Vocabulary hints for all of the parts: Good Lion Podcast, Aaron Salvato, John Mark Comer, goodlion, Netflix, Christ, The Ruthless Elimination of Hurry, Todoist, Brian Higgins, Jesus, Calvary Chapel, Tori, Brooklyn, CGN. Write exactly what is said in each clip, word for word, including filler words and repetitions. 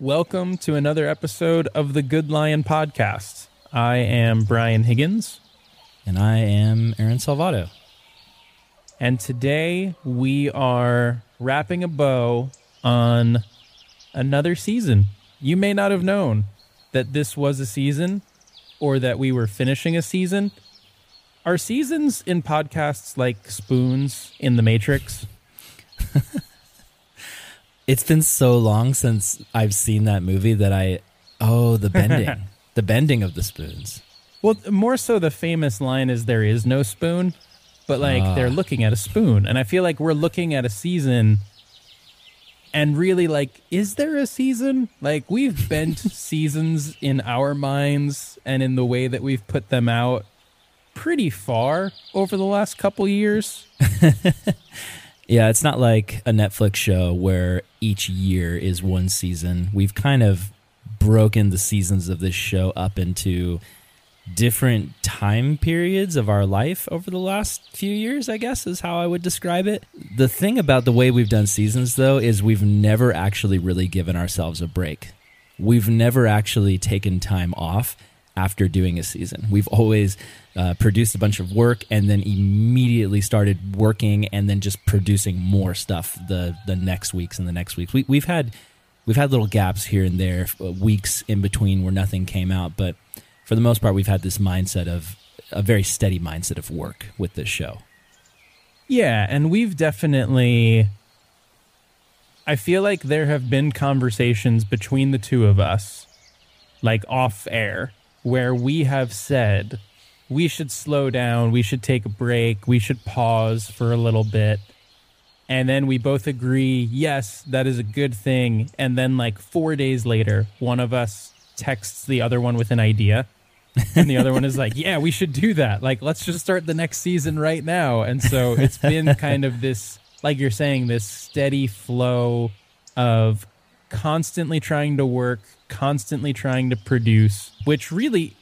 Welcome to another episode of the Good Lion Podcast. I am Brian Higgins. And I am Aaron Salvato. And today we are wrapping a bow on another season. You may not have known that this was a season or that we were finishing a season. Are seasons in podcasts like spoons in the Matrix? It's been so long since I've seen that movie that I, oh, the bending, the bending of the spoons. Well, more so the famous line is there is no spoon, but like uh. they're looking at a spoon. And I feel like we're looking at a season and really like, is there a season? Like we've bent seasons in our minds and in the way that we've put them out pretty far over the last couple years. Yeah, it's not like a Netflix show where each year is one season. We've kind of broken the seasons of this show up into different time periods of our life over the last few years, I guess, is how I would describe it. The thing about the way we've done seasons, though, is we've never actually really given ourselves a break. We've never actually taken time off after doing a season. We've always uh, produced a bunch of work and then immediately started working and then just producing more stuff the the next weeks and the next weeks. We, we've had we've had little gaps here and there, weeks in between where nothing came out, but for the most part, we've had this mindset of a very steady mindset of work with this show. Yeah, and we've definitely, I feel like there have been conversations between the two of us, like off air, where we have said we should slow down, we should take a break, we should pause for a little bit. And then we both agree, yes, that is a good thing. And then like four days later, one of us texts the other one with an idea. And the other one is like, yeah, we should do that. Like, let's just start the next season right now. And so it's been kind of this, like you're saying, this steady flow of constantly trying to work, constantly trying to produce, which really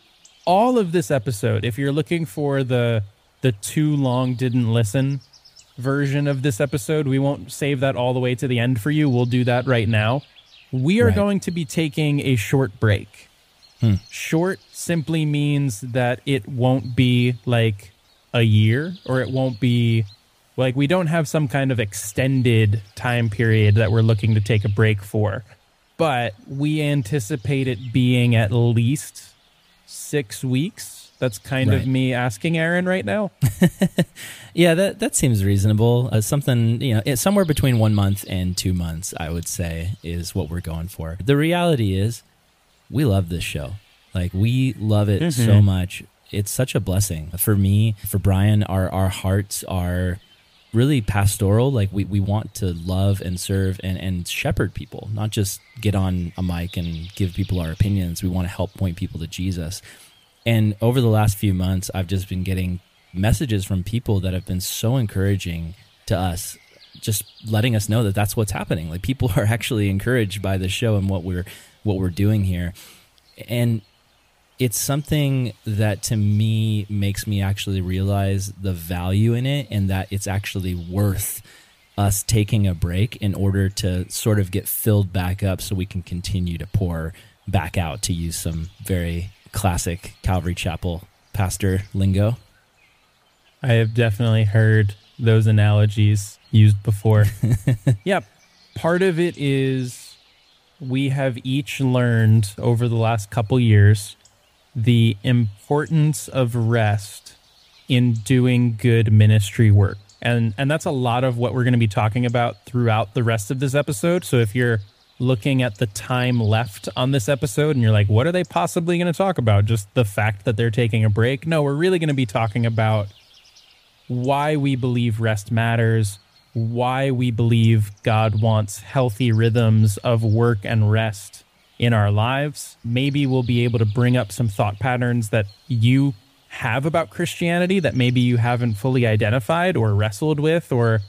all of this episode, if you're looking for the the too long didn't listen version of this episode, we won't save that all the way to the end for you. We'll do that right now. We are right. going to be taking a short break. Hmm. Short simply means that it won't be like a year, or it won't be like, we don't have some kind of extended time period that we're looking to take a break for, but we anticipate it being at least six weeks. That's kind right. of me asking Aaron right now. Yeah, that that seems reasonable. Uh, something, you know, it's somewhere between one month and two months, I would say, is what we're going for. The reality is, we love this show. Like, we love it mm-hmm. so much. It's such a blessing for me, for Brian. Our our hearts are really pastoral. Like we, we want to love and serve and, and shepherd people, not just get on a mic and give people our opinions. We want to help point people to Jesus. And over the last few months, I've just been getting messages from people that have been so encouraging to us, just letting us know that that's what's happening. Like people are actually encouraged by the show and what we're, what we're doing here. And it's something that to me makes me actually realize the value in it, and that it's actually worth us taking a break in order to sort of get filled back up so we can continue to pour back out, to use some very classic Calvary Chapel pastor lingo. I have definitely heard those analogies used before. Yep. Part of it is we have each learned over the last couple years the importance of rest in doing good ministry work. And and that's a lot of what we're going to be talking about throughout the rest of this episode. So if you're looking at the time left on this episode and you're like, what are they possibly going to talk about? Just the fact that they're taking a break? No, we're really going to be talking about why we believe rest matters, why we believe God wants healthy rhythms of work and rest in our lives. Maybe we'll be able to bring up some thought patterns that you have about Christianity that maybe you haven't fully identified or wrestled with, or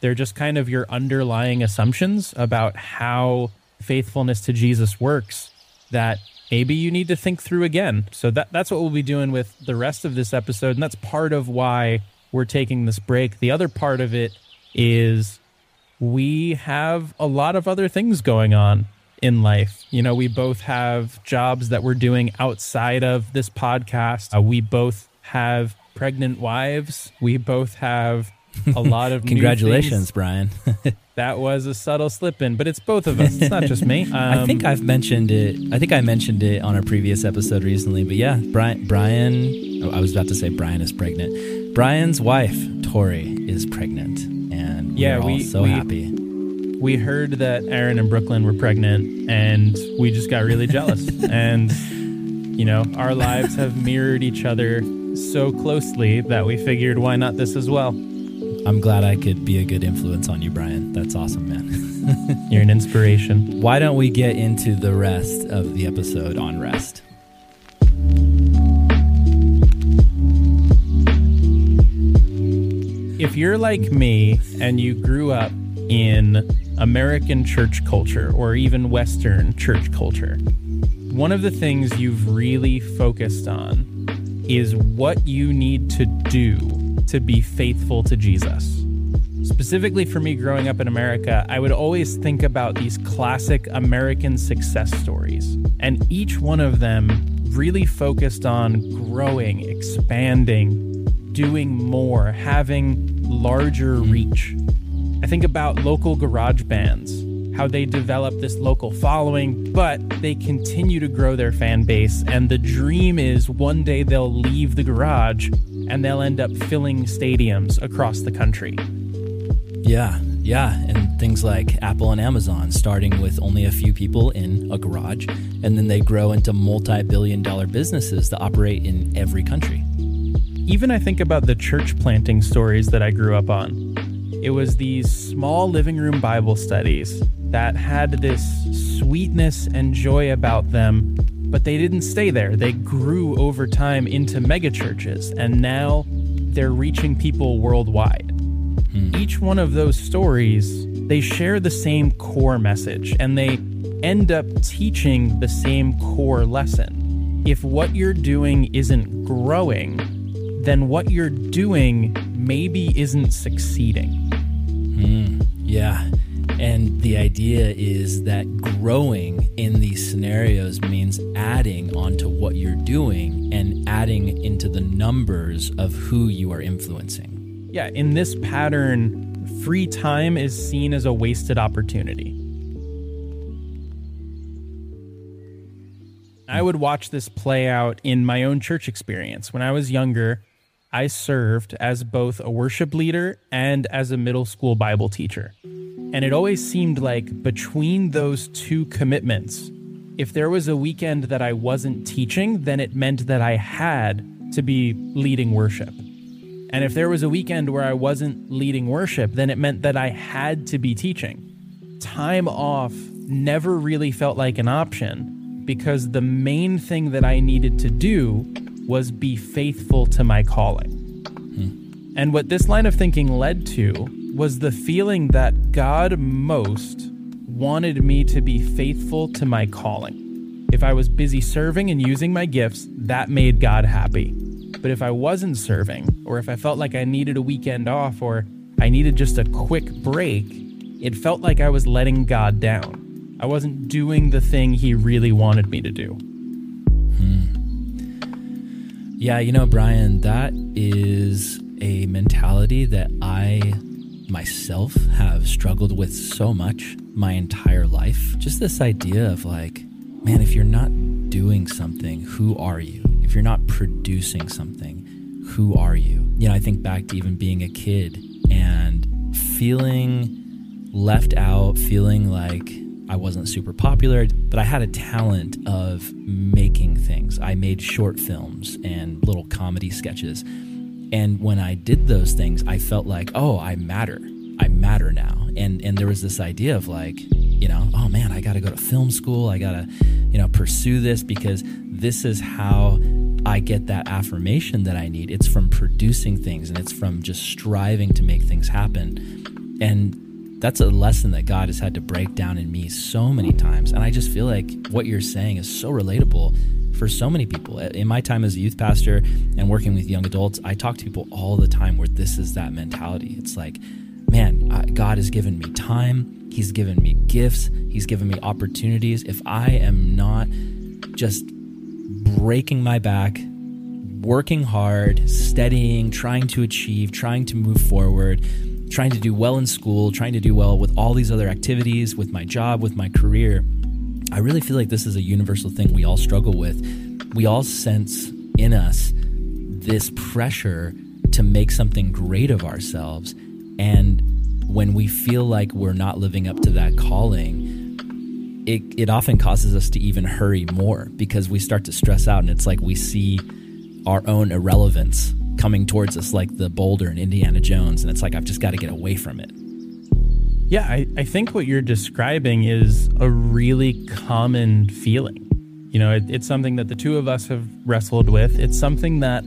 they're just kind of your underlying assumptions about how faithfulness to Jesus works that maybe you need to think through again. So that, that's what we'll be doing with the rest of this episode. And that's part of why we're taking this break. The other part of it is we have a lot of other things going on in life. You know, we both have jobs that we're doing outside of this podcast. Uh, we both have pregnant wives. We both have a lot of congratulations, Brian. That was a subtle slip in, but it's both of us. It's not just me. Um, I think I've mentioned it. I think I mentioned it on a previous episode recently, but yeah, Brian, Brian, oh, I was about to say Brian is pregnant. Brian's wife, Tori, is pregnant, and we're yeah, all we, so we, happy. We heard that Aaron and Brooklyn were pregnant, and we just got really jealous. And, you know, our lives have mirrored each other so closely that we figured, why not this as well? I'm glad I could be a good influence on you, Brian. That's awesome, man. You're an inspiration. Why don't we get into the rest of the episode on rest? If you're like me and you grew up in American church culture or even Western church culture, one of the things you've really focused on is what you need to do to be faithful to Jesus. Specifically for me growing up in America, I would always think about these classic American success stories, and each one of them really focused on growing, expanding, doing more, having larger reach. I think about local garage bands, how they develop this local following, but they continue to grow their fan base, and the dream is one day they'll leave the garage and they'll end up filling stadiums across the country. Yeah, yeah, and things like Apple and Amazon, starting with only a few people in a garage, and then they grow into multi-billion dollar businesses that operate in every country. Even I think about the church planting stories that I grew up on. It was these small living room Bible studies that had this sweetness and joy about them, but they didn't stay there. They grew over time into megachurches, and now they're reaching people worldwide. Hmm. Each one of those stories, they share the same core message, and they end up teaching the same core lesson. If what you're doing isn't growing, then what you're doing maybe isn't succeeding. Mm, yeah, and the idea is that growing in these scenarios means adding onto what you're doing and adding into the numbers of who you are influencing. Yeah, in this pattern, free time is seen as a wasted opportunity. I would watch this play out in my own church experience. When I was younger, I served as both a worship leader and as a middle school Bible teacher. And it always seemed like between those two commitments, if there was a weekend that I wasn't teaching, then it meant that I had to be leading worship. And if there was a weekend where I wasn't leading worship, then it meant that I had to be teaching. Time off never really felt like an option because the main thing that I needed to do was be faithful to my calling. Hmm. And what this line of thinking led to was the feeling that God most wanted me to be faithful to my calling. If I was busy serving and using my gifts, that made God happy. But if I wasn't serving, or if I felt like I needed a weekend off, or I needed just a quick break, it felt like I was letting God down. I wasn't doing the thing he really wanted me to do. Hmm. Yeah, you know, Brian, that is a mentality that I myself have struggled with so much my entire life. Just this idea of like, man, if you're not doing something, who are you? If you're not producing something, who are you? You know, I think back to even being a kid and feeling left out, feeling like I wasn't super popular, but I had a talent of making things. I made short films and little comedy sketches. And when I did those things, I felt like, oh, I matter. I matter now. And and there was this idea of like, you know, oh man, I got to go to film school. I got to, you know, pursue this because this is how I get that affirmation that I need. It's from producing things, and it's from just striving to make things happen. And that's a lesson that God has had to break down in me so many times. And I just feel like what you're saying is so relatable for so many people. In my time as a youth pastor and working with young adults, I talk to people all the time where this is that mentality. It's like, man, uh, God has given me time. He's given me gifts. He's given me opportunities. If I am not just breaking my back, working hard, steadying, trying to achieve, trying to move forward, trying to do well in school, trying to do well with all these other activities, with my job, with my career, I really feel like this is a universal thing we all struggle with. We all sense in us this pressure to make something great of ourselves. And when we feel like we're not living up to that calling, it, it often causes us to even hurry more because we start to stress out, and it's like we see our own irrelevance coming towards us like the boulder in Indiana Jones, and it's like, I've just got to get away from it. Yeah, I, I think what you're describing is a really common feeling. You know, it, it's something that the two of us have wrestled with. It's something that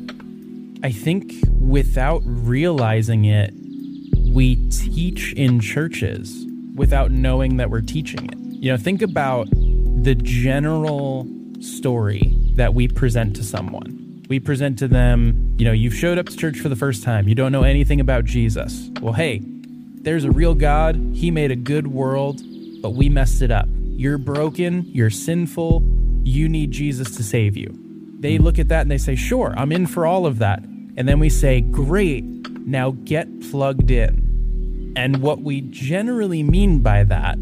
I think without realizing it, we teach in churches without knowing that we're teaching it. You know, think about the general story that we present to someone. We present to them, you know, you've showed up to church for the first time. You don't know anything about Jesus. Well, hey, there's a real God. He made a good world, but we messed it up. You're broken. You're sinful. You need Jesus to save you. They look at that and they say, sure, I'm in for all of that. And then we say, great, now get plugged in. And what we generally mean by that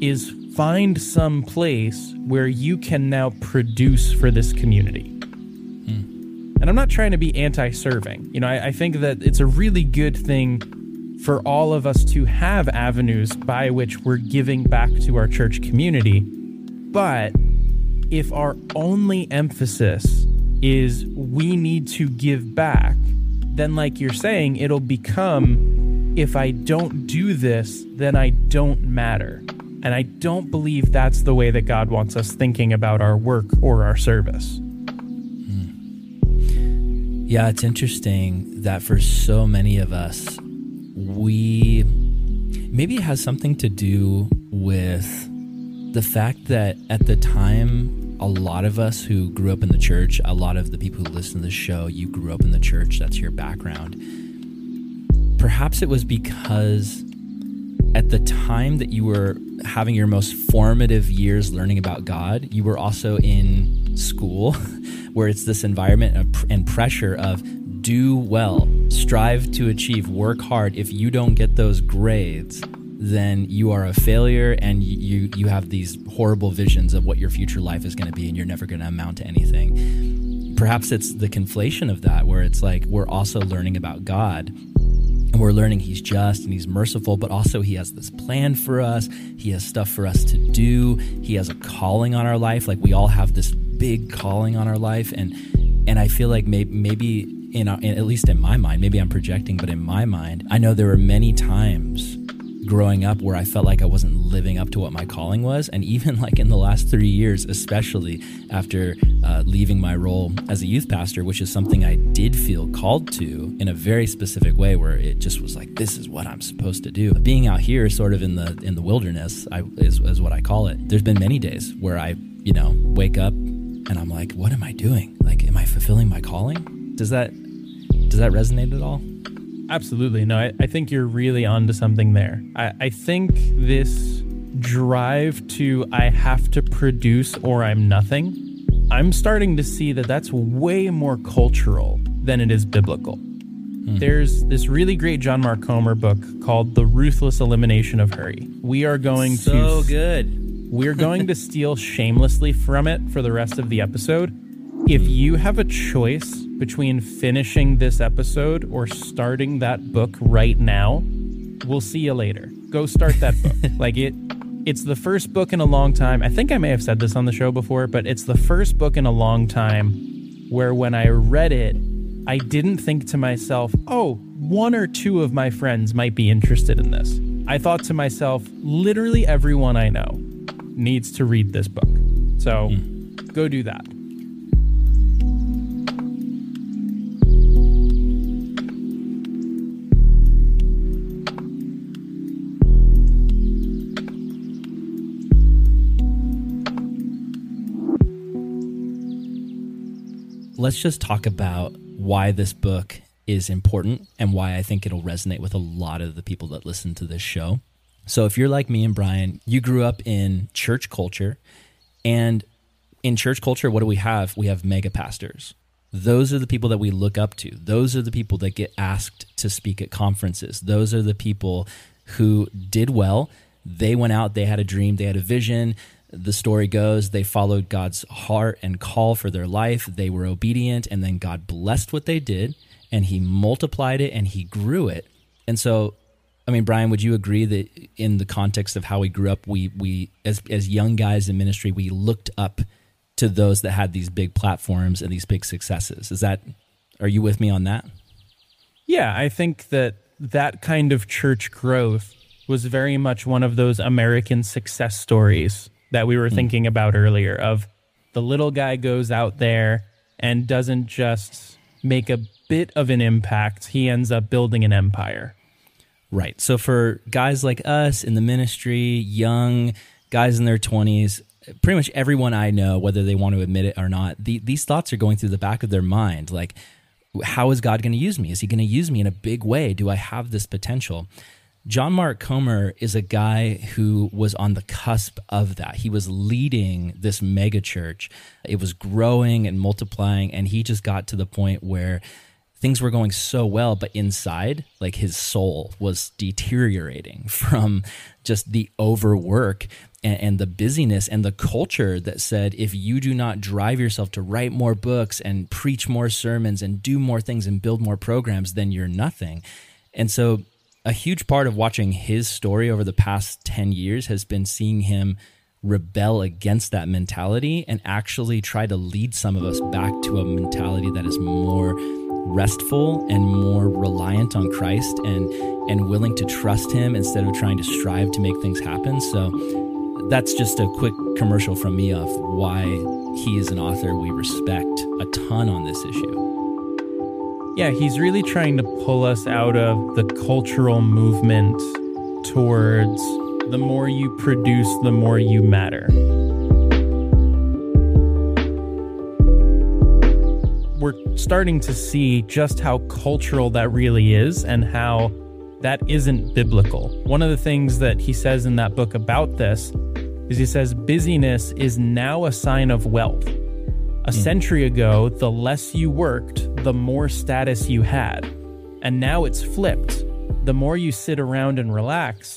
is find some place where you can now produce for this community. And I'm not trying to be anti-serving. You know, I, I think that it's a really good thing for all of us to have avenues by which we're giving back to our church community. But if our only emphasis is we need to give back, then like you're saying, it'll become, if I don't do this, then I don't matter. And I don't believe that's the way that God wants us thinking about our work or our service. Yeah, it's interesting that for so many of us, we, maybe it has something to do with the fact that at the time, a lot of us who grew up in the church, a lot of the people who listen to the show, you grew up in the church, that's your background. Perhaps it was because at the time that you were having your most formative years learning about God, you were also in school where it's this environment of, and pressure of do well, strive to achieve, work hard. If you don't get those grades, then you are a failure, and you, you have these horrible visions of what your future life is going to be, and you're never going to amount to anything. Perhaps it's the conflation of that, where it's like we're also learning about God. And we're learning he's just and he's merciful, but also he has this plan for us. He has stuff for us to do. He has a calling on our life. Like we all have this big calling on our life. And and I feel like maybe, maybe in, our, in at least in my mind, maybe I'm projecting, but in my mind, I know there were many times growing up where I felt like I wasn't living up to what my calling was. And even like in the last three years, especially after uh, leaving my role as a youth pastor, which is something I did feel called to in a very specific way, where it just was like, this is what I'm supposed to do. Being out here sort of in the in the wilderness I, is, is what I call it. There's been many days where I, you know, wake up and I'm like, what am I doing? Like, am I fulfilling my calling? Does that, does that resonate at all? Absolutely. No, I, I think you're really onto something there. I, I think this drive to I have to produce or I'm nothing, I'm starting to see that that's way more cultural than it is biblical. Hmm. There's this really great John Mark Comer book called The Ruthless Elimination of Hurry. We are going so to... So good. We're going to steal shamelessly from it for the rest of the episode. If you have a choice between finishing this episode or starting that book right now, we'll see you later. Go start that book. Like it, it's the first book in a long time. I think I may have said this on the show before, but it's the first book in a long time where when I read it, I didn't think to myself, oh, one or two of my friends might be interested in this. I thought to myself, literally everyone I know needs to read this book. So mm. go do that. Let's just talk about why this book is important and why I think it'll resonate with a lot of the people that listen to this show. So if you're like me and Brian, you grew up in church culture, and in church culture, what do we have? We have mega pastors. Those are the people that we look up to. Those are the people that get asked to speak at conferences. Those are the people who did well. They went out, they had a dream, they had a vision. The story goes, they followed God's heart and call for their life. They were obedient, and then God blessed what they did, and he multiplied it, and he grew it. And so, I mean, Brian, would you agree that in the context of how we grew up, we we as as young guys in ministry, we looked up to those that had these big platforms and these big successes? Is that, are you with me on that? Yeah, I think that that kind of church growth was very much one of those American success stories that we were mm. thinking about earlier, of the little guy goes out there and doesn't just make a bit of an impact. He ends up building an empire. Right. So for guys like us in the ministry, young guys in their twenties, pretty much everyone I know, whether they want to admit it or not, the, these thoughts are going through the back of their mind. Like, how is God going to use me? Is he going to use me in a big way? Do I have this potential? John Mark Comer is a guy who was on the cusp of that. He was leading this mega church. It was growing and multiplying, and he just got to the point where things were going so well, but inside, like, his soul was deteriorating from just the overwork and, and the busyness and the culture that said, if you do not drive yourself to write more books and preach more sermons and do more things and build more programs, then you're nothing. And so a huge part of watching his story over the past ten years has been seeing him rebel against that mentality and actually try to lead some of us back to a mentality that is more restful and more reliant on Christ and and willing to trust him instead of trying to strive to make things happen. So that's just a quick commercial from me of why he is an author we respect a ton on this issue. Yeah, he's really trying to pull us out of the cultural movement towards the more you produce, the more you matter. We're starting to see just how cultural that really is and how that isn't biblical. One of the things that he says in that book about this is he says busyness is now a sign of wealth. A century ago, the less you worked, the more status you had. And now it's flipped. The more you sit around and relax,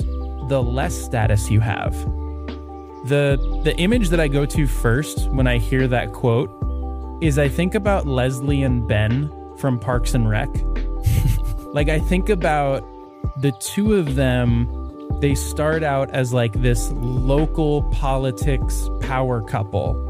the less status you have. The, the image that I go to first when I hear that quote is I think about Leslie and Ben from Parks and Rec. Like, I think about the two of them. They start out as like this local politics power couple.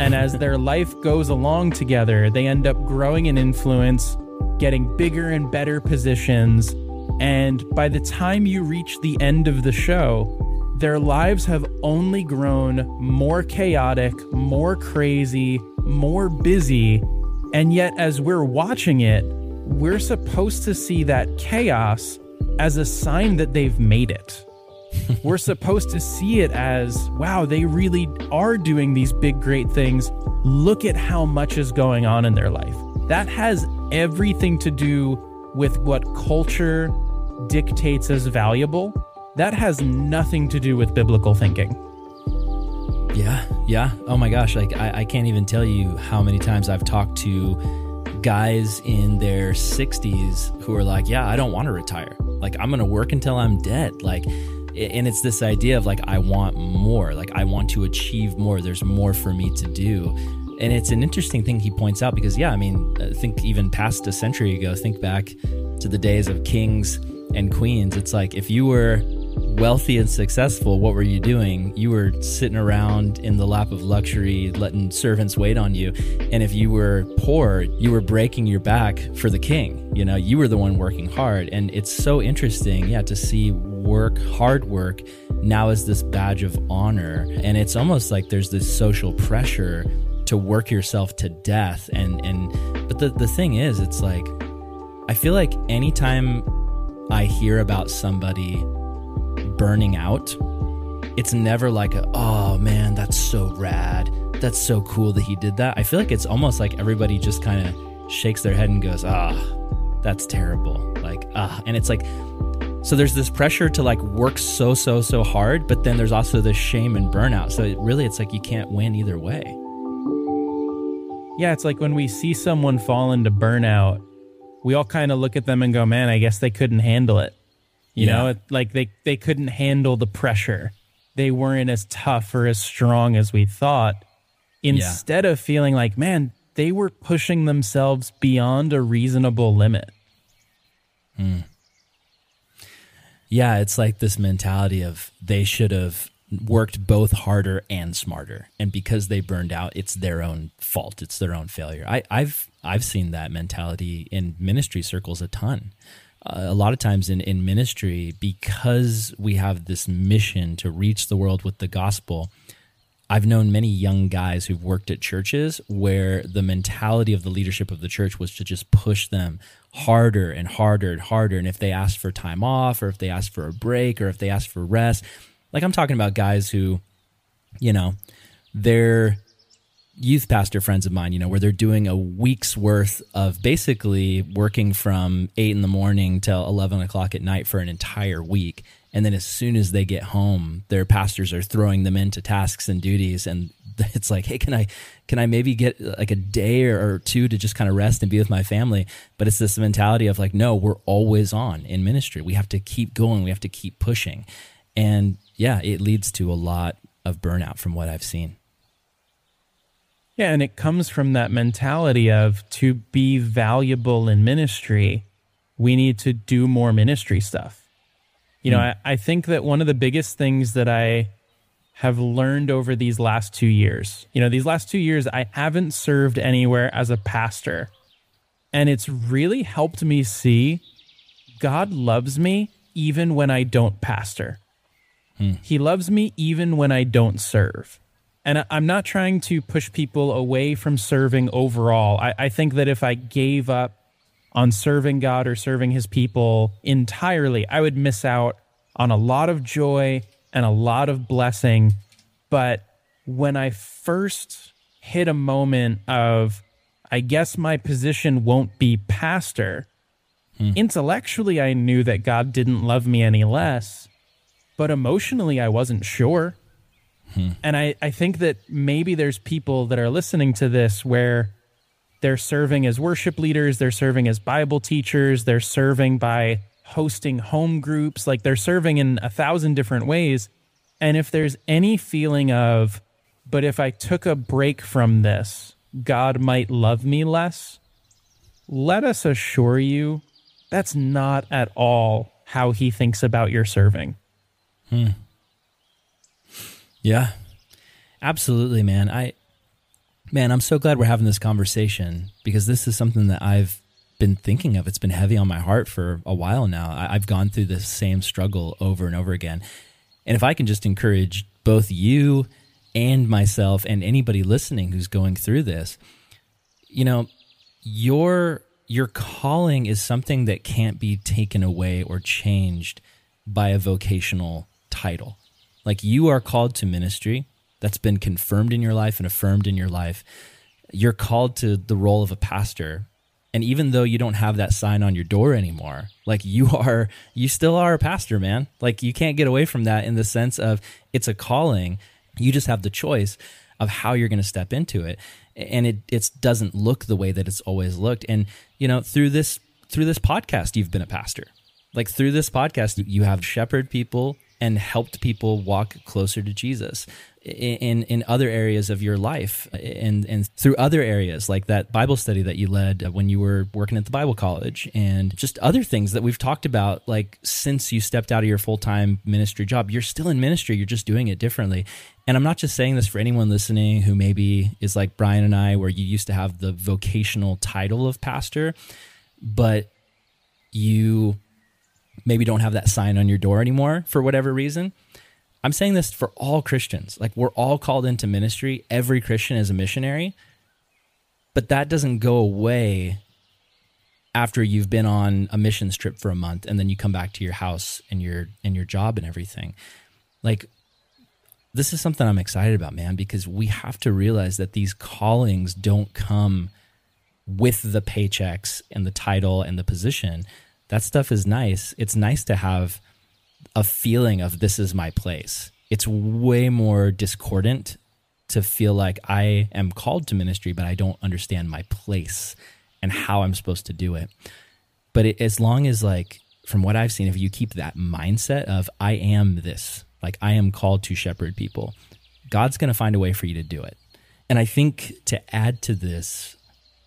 And as their life goes along together, they end up growing in influence, getting bigger and better positions. And by the time you reach the end of the show, their lives have only grown more chaotic, more crazy, more busy. And yet, as we're watching it, we're supposed to see that chaos as a sign that they've made it. We're supposed to see it as, wow, they really are doing these big, great things. Look at how much is going on in their life. That has everything to do with what culture dictates as valuable. That has nothing to do with biblical thinking. Yeah, yeah. Oh my gosh, like I, I can't even tell you how many times I've talked to guys in their sixties who are like, yeah, I don't want to retire. Like, I'm going to work until I'm dead. Like, and it's this idea of like, I want more. Like, I want to achieve more. There's more for me to do. And it's an interesting thing he points out because, yeah, I mean, I think even past a century ago, think back to the days of kings and queens. It's like, if you were wealthy and successful, what were you doing? You were sitting around in the lap of luxury, letting servants wait on you. And if you were poor, you were breaking your back for the king. You know, you were the one working hard. And it's so interesting, yeah, to see work, hard work, now as this badge of honor. And it's almost like there's this social pressure to work yourself to death. And, and but the, the thing is, it's like, I feel like anytime I hear about somebody burning out, it's never like a, oh man, that's so rad, that's so cool that he did that. I feel like it's almost like everybody just kind of shakes their head and goes, ah, that's terrible. Like, ah, uh, and it's like, so there's this pressure to like work so, so, so hard, but then there's also this shame and burnout. So it really, it's like, you can't win either way. Yeah. It's like when we see someone fall into burnout, we all kind of look at them and go, man, I guess they couldn't handle it. You yeah. know, it, like they, they couldn't handle the pressure. They weren't as tough or as strong as we thought. Instead yeah. of feeling like, man, they were pushing themselves beyond a reasonable limit. Mm. Yeah, it's like this mentality of they should have worked both harder and smarter. And because they burned out, it's their own fault. It's their own failure. I, I've I've seen that mentality in ministry circles a ton. Uh, a lot of times in, in ministry, because we have this mission to reach the world with the gospel, I've known many young guys who've worked at churches where the mentality of the leadership of the church was to just push them harder and harder and harder. And if they asked for time off, or if they asked for a break, or if they asked for rest, like I'm talking about guys who, you know, they're youth pastor friends of mine, you know, where they're doing a week's worth of basically working from eight in the morning till eleven o'clock at night for an entire week. And then as soon as they get home, their pastors are throwing them into tasks and duties. And it's like, hey, can I can I maybe get like a day or two to just kind of rest and be with my family? But it's this mentality of like, no, we're always on in ministry. We have to keep going. We have to keep pushing. And yeah, it leads to a lot of burnout from what I've seen. Yeah, and it comes from that mentality of to be valuable in ministry, we need to do more ministry stuff. You know, I, I think that one of the biggest things that I have learned over these last two years, you know, these last two years, I haven't served anywhere as a pastor. And it's really helped me see God loves me even when I don't pastor. Hmm. He loves me even when I don't serve. And I, I'm not trying to push people away from serving overall. I, I think that if I gave up on serving God or serving his people entirely, I would miss out on a lot of joy and a lot of blessing. But when I first hit a moment of, I guess my position won't be pastor, hmm. intellectually I knew that God didn't love me any less, but emotionally I wasn't sure. Hmm. And I, I think that maybe there's people that are listening to this where they're serving as worship leaders, they're serving as Bible teachers, they're serving by hosting home groups, like they're serving in a thousand different ways. And if there's any feeling of, but if I took a break from this, God might love me less, let us assure you, that's not at all how he thinks about your serving. Hmm. Yeah, absolutely, man. I... Man, I'm so glad we're having this conversation, because this is something that I've been thinking of. It's been heavy on my heart for a while now. I've gone through this same struggle over and over again. And if I can just encourage both you and myself and anybody listening who's going through this, you know, your your calling is something that can't be taken away or changed by a vocational title. Like, you are called to ministry. That's been confirmed in your life and affirmed in your life. You're called to the role of a pastor. And even though you don't have that sign on your door anymore, like you are, you still are a pastor, man. Like, you can't get away from that in the sense of it's a calling. You just have the choice of how you're going to step into it. And it it doesn't look the way that it's always looked. And, you know, through this, through this podcast, you've been a pastor. Like, through this podcast, you have shepherded people and helped people walk closer to Jesus in in other areas of your life, and and through other areas like that Bible study that you led when you were working at the Bible college, and just other things that we've talked about. Like, since you stepped out of your full-time ministry job, you're still in ministry, you're just doing it differently. And I'm not just saying this for anyone listening who maybe is like Brian and I, where you used to have the vocational title of pastor, but you maybe don't have that sign on your door anymore for whatever reason. I'm saying this for all Christians. Like, we're all called into ministry. Every Christian is a missionary, but that doesn't go away after you've been on a missions trip for a month and then you come back to your house and your and your job and everything. Like, this is something I'm excited about, man, because we have to realize that these callings don't come with the paychecks and the title and the position, that stuff is nice. It's nice to have a feeling of this is my place. It's way more discordant to feel like I am called to ministry, but I don't understand my place and how I'm supposed to do it. But it, as long as, like, from what I've seen, if you keep that mindset of I am this, like I am called to shepherd people, God's going to find a way for you to do it. And I think to add to this,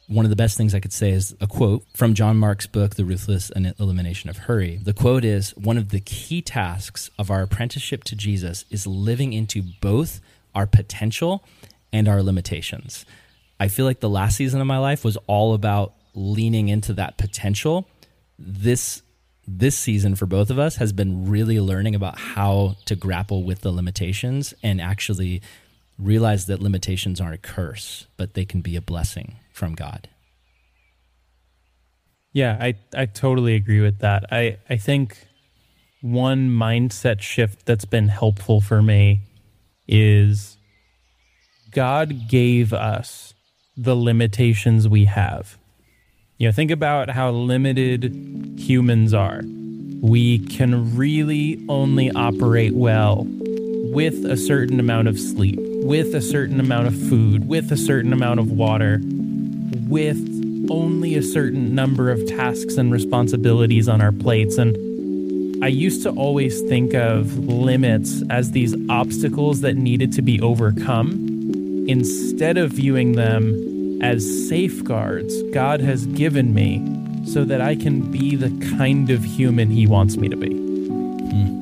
one of the best things I could say is a quote from John Mark's book, The Ruthless Elimination of Hurry. The quote is, "One of the key tasks of our apprenticeship to Jesus is living into both our potential and our limitations." I feel like the last season of my life was all about leaning into that potential. This This season for both of us has been really learning about how to grapple with the limitations and actually realize that limitations aren't a curse, but they can be a blessing from God. Yeah, I, I totally agree with that. I, I think one mindset shift that's been helpful for me is God gave us the limitations we have. You know, think about how limited humans are. We can really only operate well with a certain amount of sleep, with a certain amount of food, with a certain amount of water, with only a certain number of tasks and responsibilities on our plates. And I used to always think of limits as these obstacles that needed to be overcome, instead of viewing them as safeguards God has given me so that I can be the kind of human he wants me to be. Mm.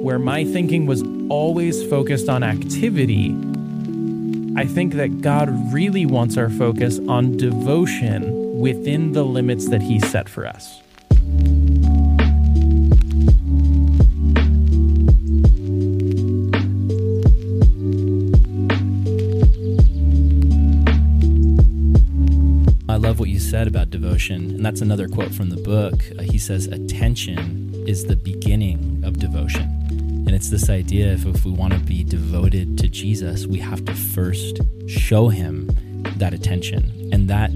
Where my thinking was always focused on activity, I think that God really wants our focus on devotion within the limits that he set for us. What you said about devotion, and that's another quote from the book. Uh, he says, attention is the beginning of devotion. And it's this idea of if we want to be devoted to Jesus, we have to first show him that attention. And that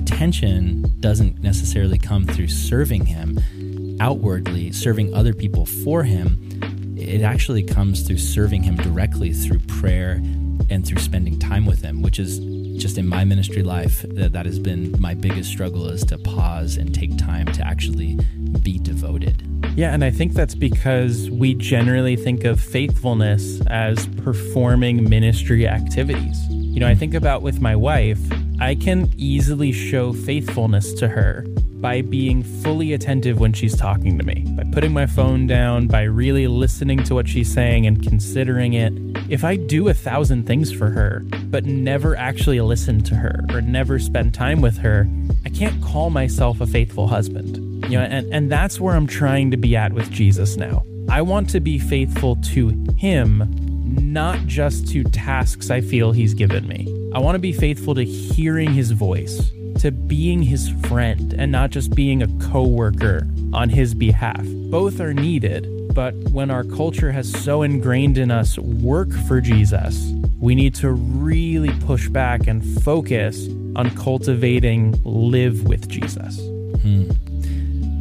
attention doesn't necessarily come through serving him outwardly, serving other people for him. It actually comes through serving him directly through prayer and through spending time with him, which is just in my ministry life, that, that has been my biggest struggle, is to pause and take time to actually be devoted. Yeah, and I think that's because we generally think of faithfulness as performing ministry activities. You know, I think about with my wife, I can easily show faithfulness to her by being fully attentive when she's talking to me, by putting my phone down, by really listening to what she's saying and considering it. If I do a thousand things for her, but never actually listen to her or never spend time with her, I can't call myself a faithful husband. You know, and, and that's where I'm trying to be at with Jesus now. I want to be faithful to him, not just to tasks I feel he's given me. I want to be faithful to hearing his voice, to being his friend and not just being a coworker on his behalf. Both are needed, but when our culture has so ingrained in us work for Jesus, we need to really push back and focus on cultivating live with Jesus. Hmm.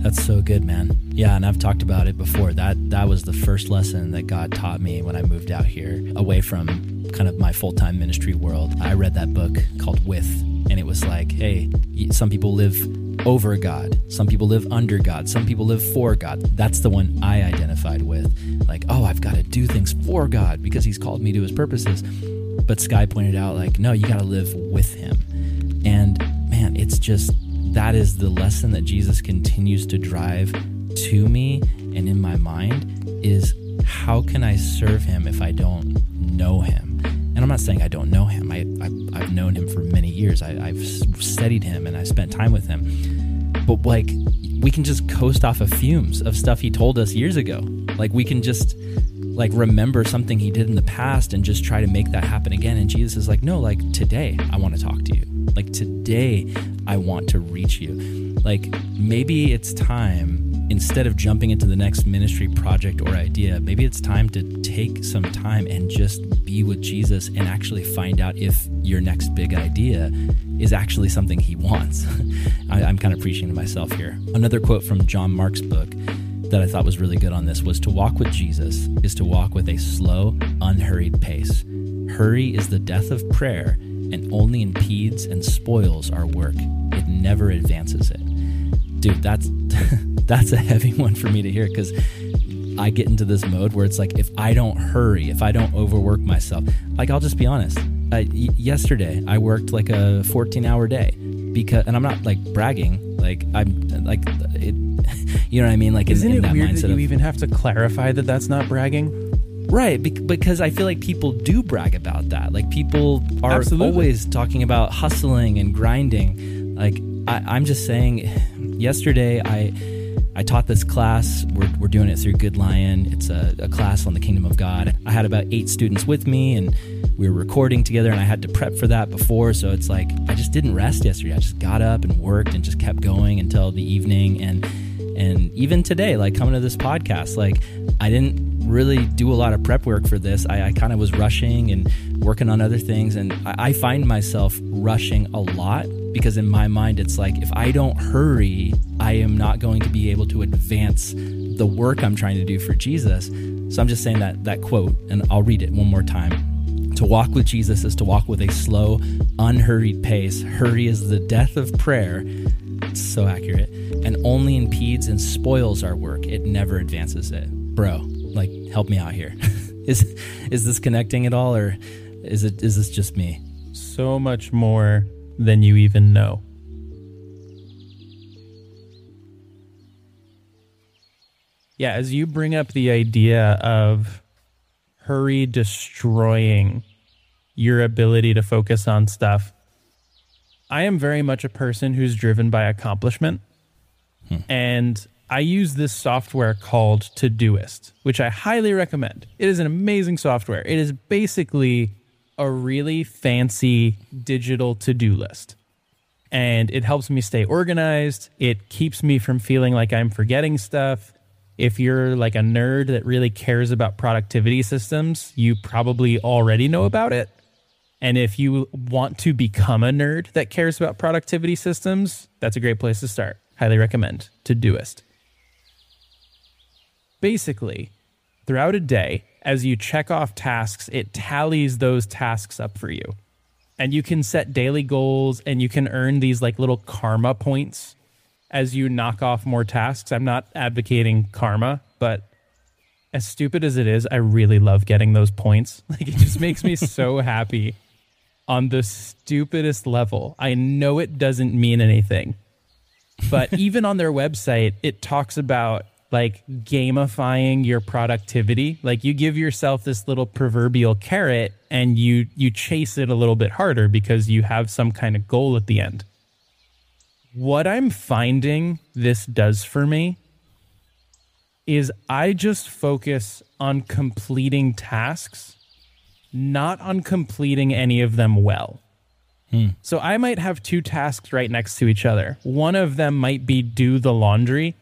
That's so good, man. Yeah, and I've talked about it before. That that was the first lesson that God taught me when I moved out here, away from kind of my full-time ministry world. I read that book called With, and it was like, hey, some people live over God. Some people live under God. Some people live for God. That's the one I identified with. Like, oh, I've got to do things for God because he's called me to his purposes. But Sky pointed out, like, no, you got to live with him. And man, it's just, that is the lesson that Jesus continues to drive to me and in my mind, is how can I serve him if I don't know him? And I'm not saying I don't know him. I, I, I've known him for many years. I, I've studied him and I've spent time with him. But like, we can just coast off of fumes of stuff he told us years ago. Like we can just like remember something he did in the past and just try to make that happen again. And Jesus is like, no, like today I want to talk to you. Like today I want to reach you. Like maybe it's time instead of jumping into the next ministry project or idea, maybe it's time to take some time and just be with Jesus and actually find out if your next big idea is actually something he wants. I, I'm kind of preaching to myself here. Another quote from John Mark's book that I thought was really good on this was, to walk with Jesus is to walk with a slow, unhurried pace. Hurry is the death of prayer and only impedes and spoils our work. It never advances it. Dude, that's that's a heavy one for me to hear, because I get into this mode where it's like, if I don't hurry, if I don't overwork myself, like, I'll just be honest. I, yesterday, I worked like a fourteen-hour day, because, and I'm not like bragging, like I'm like it, you know what I mean? Like, isn't in, in it that weird mindset that you of, even have to clarify that that's not bragging? Right, because I feel like people do brag about that. Like, people are Absolutely. Always talking about hustling and grinding. Like, I, I'm just saying, yesterday I I taught this class. We're, we're doing it through Good Lion. It's a, a class on the kingdom of God. I had about eight students with me, and we were recording together, and I had to prep for that before. So it's like, I just didn't rest yesterday. I just got up and worked and just kept going until the evening. And and even today, like, coming to this podcast, like, I didn't really do a lot of prep work for this. I, I kind of was rushing and working on other things, and I, I find myself rushing a lot, because in my mind it's like, if I don't hurry, I am not going to be able to advance the work I'm trying to do for Jesus. So I'm just saying that that quote, and I'll read it one more time. To walk with Jesus is to walk with a slow, unhurried pace. Hurry is the death of prayer. It's so accurate. And only impedes and spoils our work. It never advances it. Bro, like, help me out here. is is this connecting at all, or is it is this just me? So much more than you even know. Yeah, as you bring up the idea of hurry destroying your ability to focus on stuff, I am very much a person who's driven by accomplishment. Hmm. And I use this software called Todoist, which I highly recommend. It is an amazing software. It is basically a really fancy digital to-do list. And it helps me stay organized. It keeps me from feeling like I'm forgetting stuff. If you're like a nerd that really cares about productivity systems, you probably already know about it. And if you want to become a nerd that cares about productivity systems, that's a great place to start. Highly recommend Todoist. Basically, throughout a day, as you check off tasks, it tallies those tasks up for you. And you can set daily goals, and you can earn these like little karma points as you knock off more tasks. I'm not advocating karma, but as stupid as it is, I really love getting those points. Like, it just makes me so happy on the stupidest level. I know it doesn't mean anything, but even on their website, it talks about like gamifying your productivity. Like, you give yourself this little proverbial carrot, and you you chase it a little bit harder because you have some kind of goal at the end. What I'm finding this does for me is I just focus on completing tasks, not on completing any of them well. Hmm. So I might have two tasks right next to each other. One of them might be do the laundry,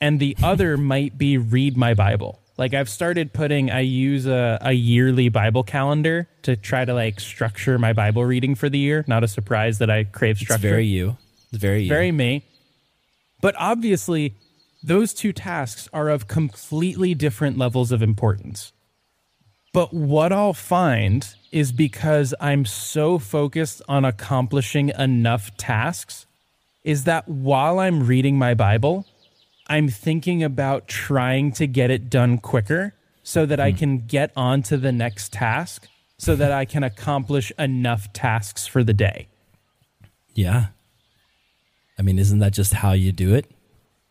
and the other might be read my Bible. Like, I've started putting, I use a, a yearly Bible calendar to try to like structure my Bible reading for the year. Not a surprise that I crave structure. It's very you. It's very you. Very me. But obviously, those two tasks are of completely different levels of importance. But what I'll find is, because I'm so focused on accomplishing enough tasks, is that while I'm reading my Bible, I'm thinking about trying to get it done quicker so that I can get on to the next task, so that I can accomplish enough tasks for the day. Yeah. I mean, isn't that just how you do it?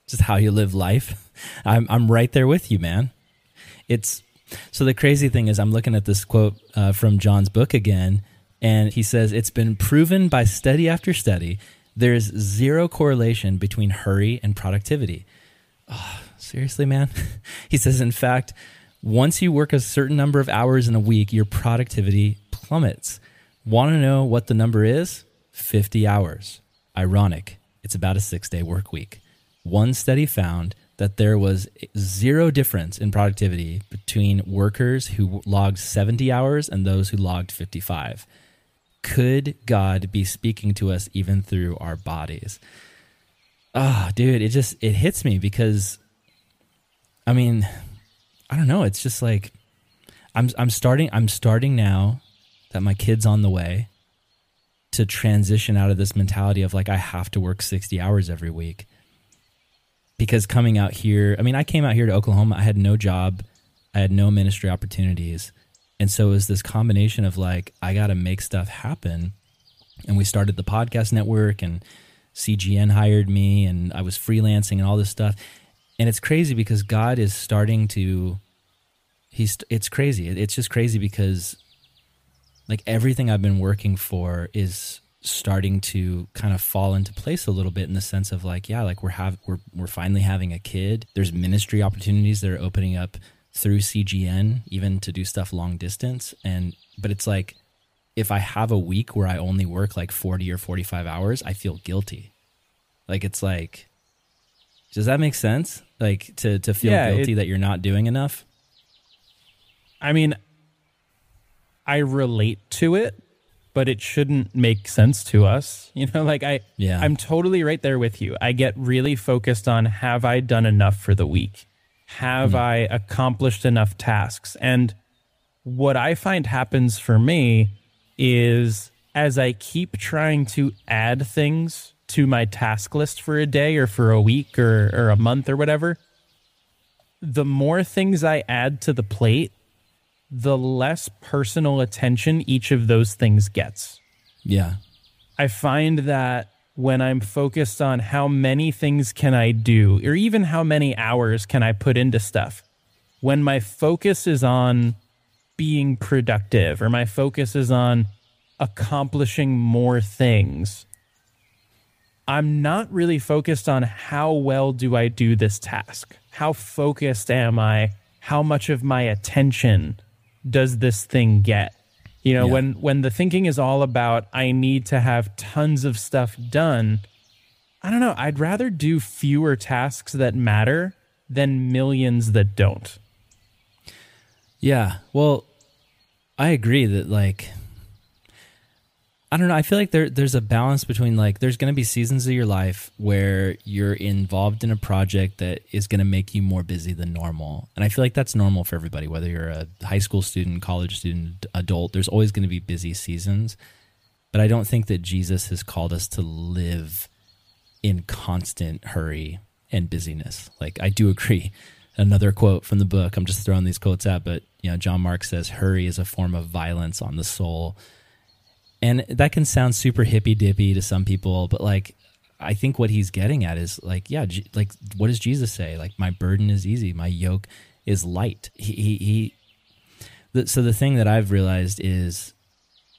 Just how you live life? I'm I'm right there with you, man. It's so the crazy thing is, I'm looking at this quote uh, from John's book again, and he says, it's been proven by study after study, there is zero correlation between hurry and productivity. Oh, seriously, man? He says, in fact, once you work a certain number of hours in a week, your productivity plummets. Want to know what the number is? fifty hours. Ironic. It's about a six-day work week. One study found that there was zero difference in productivity between workers who logged seventy hours and those who logged fifty-five. Could God be speaking to us even through our bodies? Oh, dude, it just, it hits me because, I mean, I don't know. It's just like, I'm I'm starting, I'm starting now that my kid's on the way to transition out of this mentality of like, I have to work sixty hours every week. Because coming out here, I mean, I came out here to Oklahoma, I had no job, I had no ministry opportunities. And so it was this combination of like, I got to make stuff happen. And we started the podcast network and C G N hired me and I was freelancing and all this stuff. And it's crazy because God is starting to, he's, it's crazy. It's just crazy because like everything I've been working for is starting to kind of fall into place a little bit in the sense of like, yeah, like we're have, we're, we're finally having a kid. There's ministry opportunities that are opening up through C G N, even to do stuff long distance. And, but it's like, if I have a week where I only work like forty or forty-five hours, I feel guilty. Like, it's like, does that make sense? Like to, to feel yeah, guilty it, that you're not doing enough. I mean, I relate to it, but it shouldn't make sense to us. You know, like I, yeah. I'm totally right there with you. I get really focused on, have I done enough for the week? Have mm. I accomplished enough tasks? And what I find happens for me is as I keep trying to add things to my task list for a day or for a week or, or a month or whatever, the more things I add to the plate, the less personal attention each of those things gets. Yeah. I find that when I'm focused on how many things can I do, or even how many hours can I put into stuff, when my focus is on being productive or my focus is on accomplishing more things, I'm not really focused on how well do I do this task? How focused am I? How much of my attention does this thing get? You know, yeah. when, when the thinking is all about, I need to have tons of stuff done. I don't know. I'd rather do fewer tasks that matter than millions that don't. Yeah. Well, I agree that like, I don't know. I feel like there, there's a balance between like, there's going to be seasons of your life where you're involved in a project that is going to make you more busy than normal. And I feel like that's normal for everybody, whether you're a high school student, college student, adult, there's always going to be busy seasons. But I don't think that Jesus has called us to live in constant hurry and busyness. Like I do agree. Another quote from the book, I'm just throwing these quotes out, but you know, John Mark says, hurry is a form of violence on the soul. And that can sound super hippy-dippy to some people, but like, I think what he's getting at is like, yeah, G- like what does Jesus say? Like, my burden is easy. My yoke is light. He, he, he. The, so the thing that I've realized is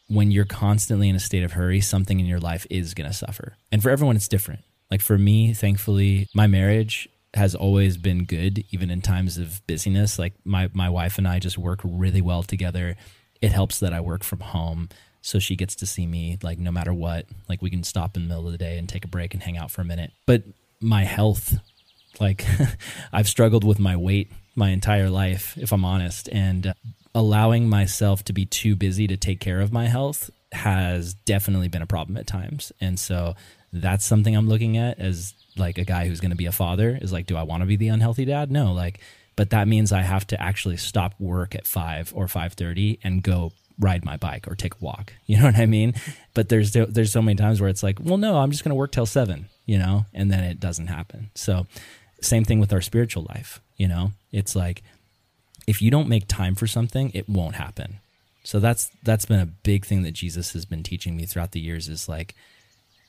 when you're constantly in a state of hurry, something in your life is going to suffer. And for everyone, it's different. Like for me, thankfully, my marriage has always been good, even in times of busyness. Like my, my wife and I just work really well together. It helps that I work from home. So she gets to see me like no matter what, like we can stop in the middle of the day and take a break and hang out for a minute. But my health, like I've struggled with my weight my entire life, if I'm honest, and allowing myself to be too busy to take care of my health has definitely been a problem at times. And so that's something I'm looking at as like a guy who's going to be a father is like, do I want to be the unhealthy dad? No, like, but that means I have to actually stop work at five or five thirty and go ride my bike or take a walk. You know what I mean? But there's, there's so many times where it's like, well, no, I'm just going to work till seven, you know, and then it doesn't happen. So same thing with our spiritual life. You know, it's like, if you don't make time for something, it won't happen. So that's, that's been a big thing that Jesus has been teaching me throughout the years is like,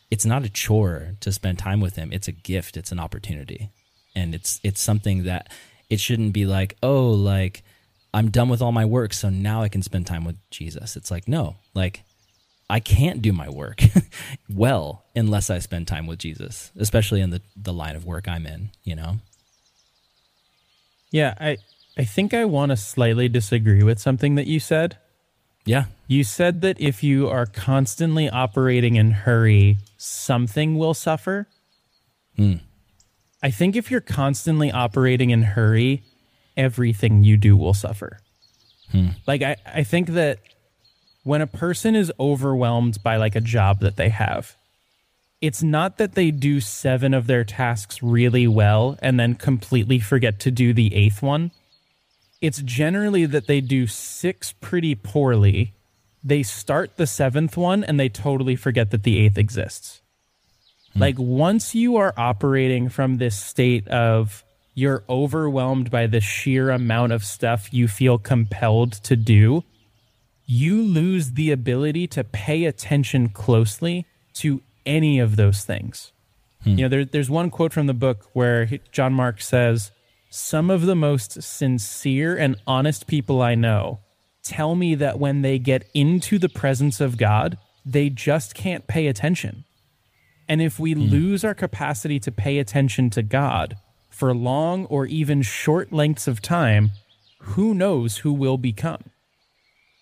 it's not a chore to spend time with him. It's a gift. It's an opportunity. And it's, it's something that it shouldn't be like, oh, like, I'm done with all my work, so now I can spend time with Jesus. It's like, no, like I can't do my work well unless I spend time with Jesus, especially in the, the line of work I'm in, you know? Yeah, I, I think I want to slightly disagree with something that you said. Yeah. You said that if you are constantly operating in hurry, something will suffer. Mm. I think if you're constantly operating in hurry, everything you do will suffer. Hmm. Like, I, I think that when a person is overwhelmed by like a job that they have, it's not that they do seven of their tasks really well and then completely forget to do the eighth one. It's generally that they do six pretty poorly. They start the seventh one and they totally forget that the eighth exists. Hmm. Like, once you are operating from this state of you're overwhelmed by the sheer amount of stuff you feel compelled to do, you lose the ability to pay attention closely to any of those things. Hmm. You know, there, there's one quote from the book where John Mark says, "Some of the most sincere and honest people I know tell me that when they get into the presence of God, they just can't pay attention." And if we hmm. lose our capacity to pay attention to God for long or even short lengths of time, who knows who we'll become?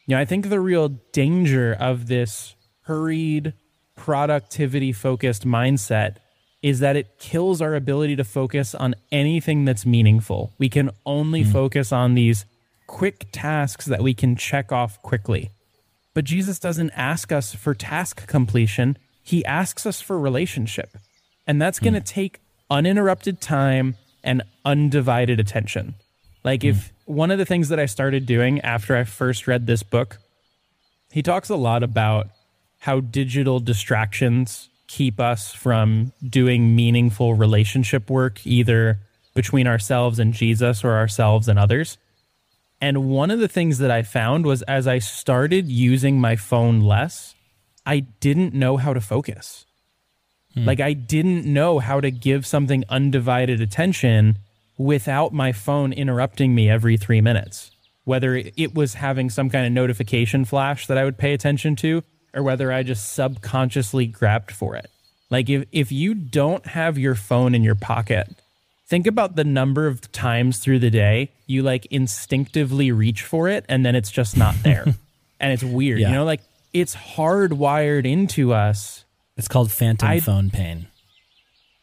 You know, I think the real danger of this hurried, productivity-focused mindset is that it kills our ability to focus on anything that's meaningful. We can only mm. focus on these quick tasks that we can check off quickly. But Jesus doesn't ask us for task completion. He asks us for relationship. And that's going to mm. take uninterrupted time and undivided attention. Like, mm. if one of the things that I started doing after I first read this book, he talks a lot about how digital distractions keep us from doing meaningful relationship work, either between ourselves and Jesus or ourselves and others. And one of the things that I found was, as I started using my phone less, I didn't know how to focus. Hmm. Like, I didn't know how to give something undivided attention without my phone interrupting me every three minutes, whether it was having some kind of notification flash that I would pay attention to, or whether I just subconsciously grabbed for it. Like, if, if you don't have your phone in your pocket, think about the number of times through the day you like instinctively reach for it and then it's just not there. And it's weird, yeah. you know, like, it's hardwired into us. It's called phantom I, phone pain.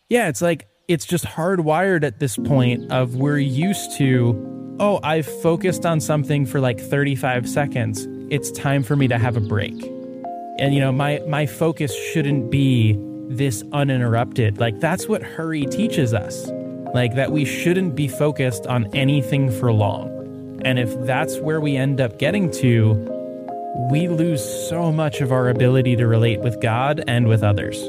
Yeah, it's like, it's just hardwired at this point of we're used to, oh, I've focused on something for like thirty-five seconds. It's time for me to have a break. And, you know, my, my focus shouldn't be this uninterrupted. Like, that's what hurry teaches us. Like, that we shouldn't be focused on anything for long. And if that's where we end up getting to, we lose so much of our ability to relate with God and with others.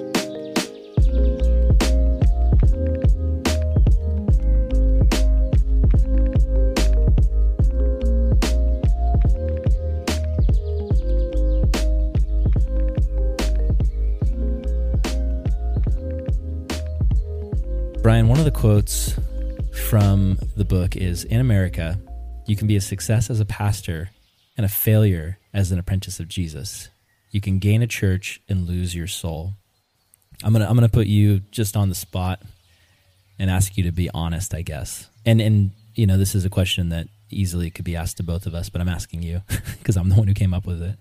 Brian, one of the quotes from the book is, "In America, you can be a success as a pastor and a failure as an apprentice of Jesus. You can gain a church and lose your soul." I'm gonna I'm gonna put you just on the spot and ask you to be honest, I guess. And and you know, this is a question that easily could be asked to both of us, but I'm asking you because I'm the one who came up with it.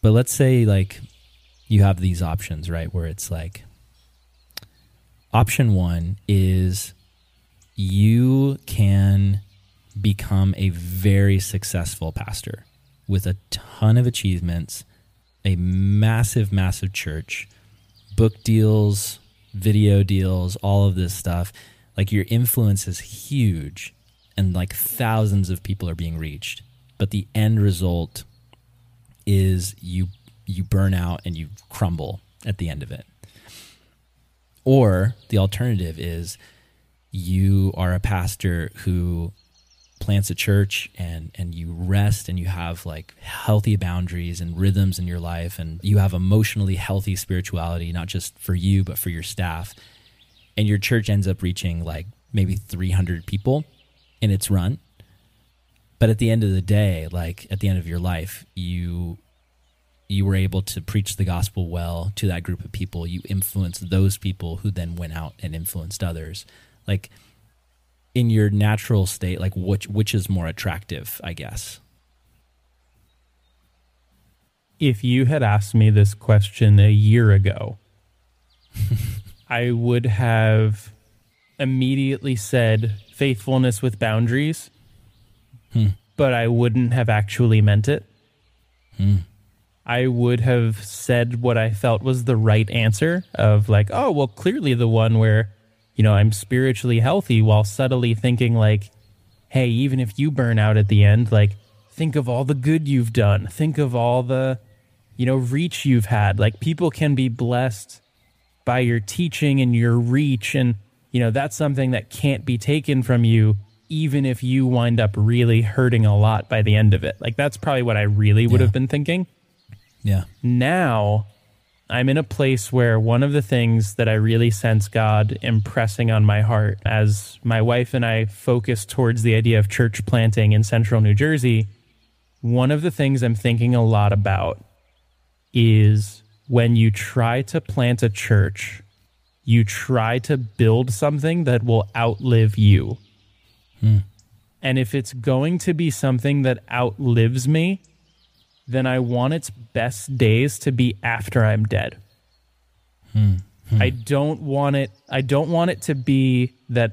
But let's say like you have these options, right? Where it's like, option one is you can become a very successful pastor with a ton of achievements, a massive, massive church, book deals, video deals, all of this stuff. Like, your influence is huge and like thousands of people are being reached. But the end result is you you burn out and you crumble at the end of it. Or the alternative is you are a pastor who plants a church and, and you rest and you have like healthy boundaries and rhythms in your life, and you have emotionally healthy spirituality, not just for you, but for your staff. And your church ends up reaching like maybe three hundred people in its run. But at the end of the day, like at the end of your life, you... you were able to preach the gospel well to that group of people. You influenced those people who then went out and influenced others. Like, in your natural state, like which, which is more attractive, I guess? If you had asked me this question a year ago, I would have immediately said faithfulness with boundaries, hmm. but I wouldn't have actually meant it. Hmm. I would have said what I felt was the right answer of like, oh, well, clearly the one where, you know, I'm spiritually healthy, while subtly thinking like, hey, even if you burn out at the end, like, think of all the good you've done. Think of all the, you know, reach you've had. Like, people can be blessed by your teaching and your reach. And, you know, that's something that can't be taken from you, even if you wind up really hurting a lot by the end of it. Like, that's probably what I really would yeah. have been thinking. Yeah. Now I'm in a place where one of the things that I really sense God impressing on my heart as my wife and I focus towards the idea of church planting in central New Jersey, one of the things I'm thinking a lot about is when you try to plant a church, you try to build something that will outlive you. Hmm. And if it's going to be something that outlives me, then I want its best days to be after I'm dead. Hmm. Hmm. I don't want it. I don't want it to be that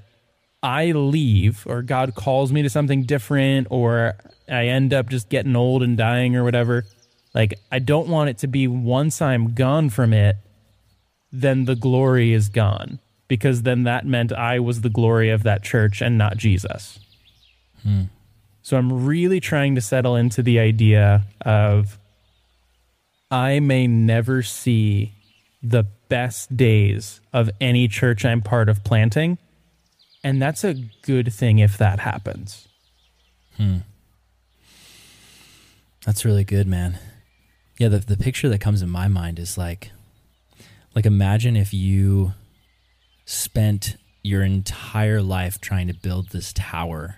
I leave or God calls me to something different or I end up just getting old and dying or whatever. Like, I don't want it to be once I'm gone from it, then the glory is gone, because then that meant I was the glory of that church and not Jesus. Hmm. So I'm really trying to settle into the idea of I may never see the best days of any church I'm part of planting. And that's a good thing if that happens. Hmm. That's really good, man. Yeah, the, the picture that comes in my mind is like, like imagine if you spent your entire life trying to build this tower.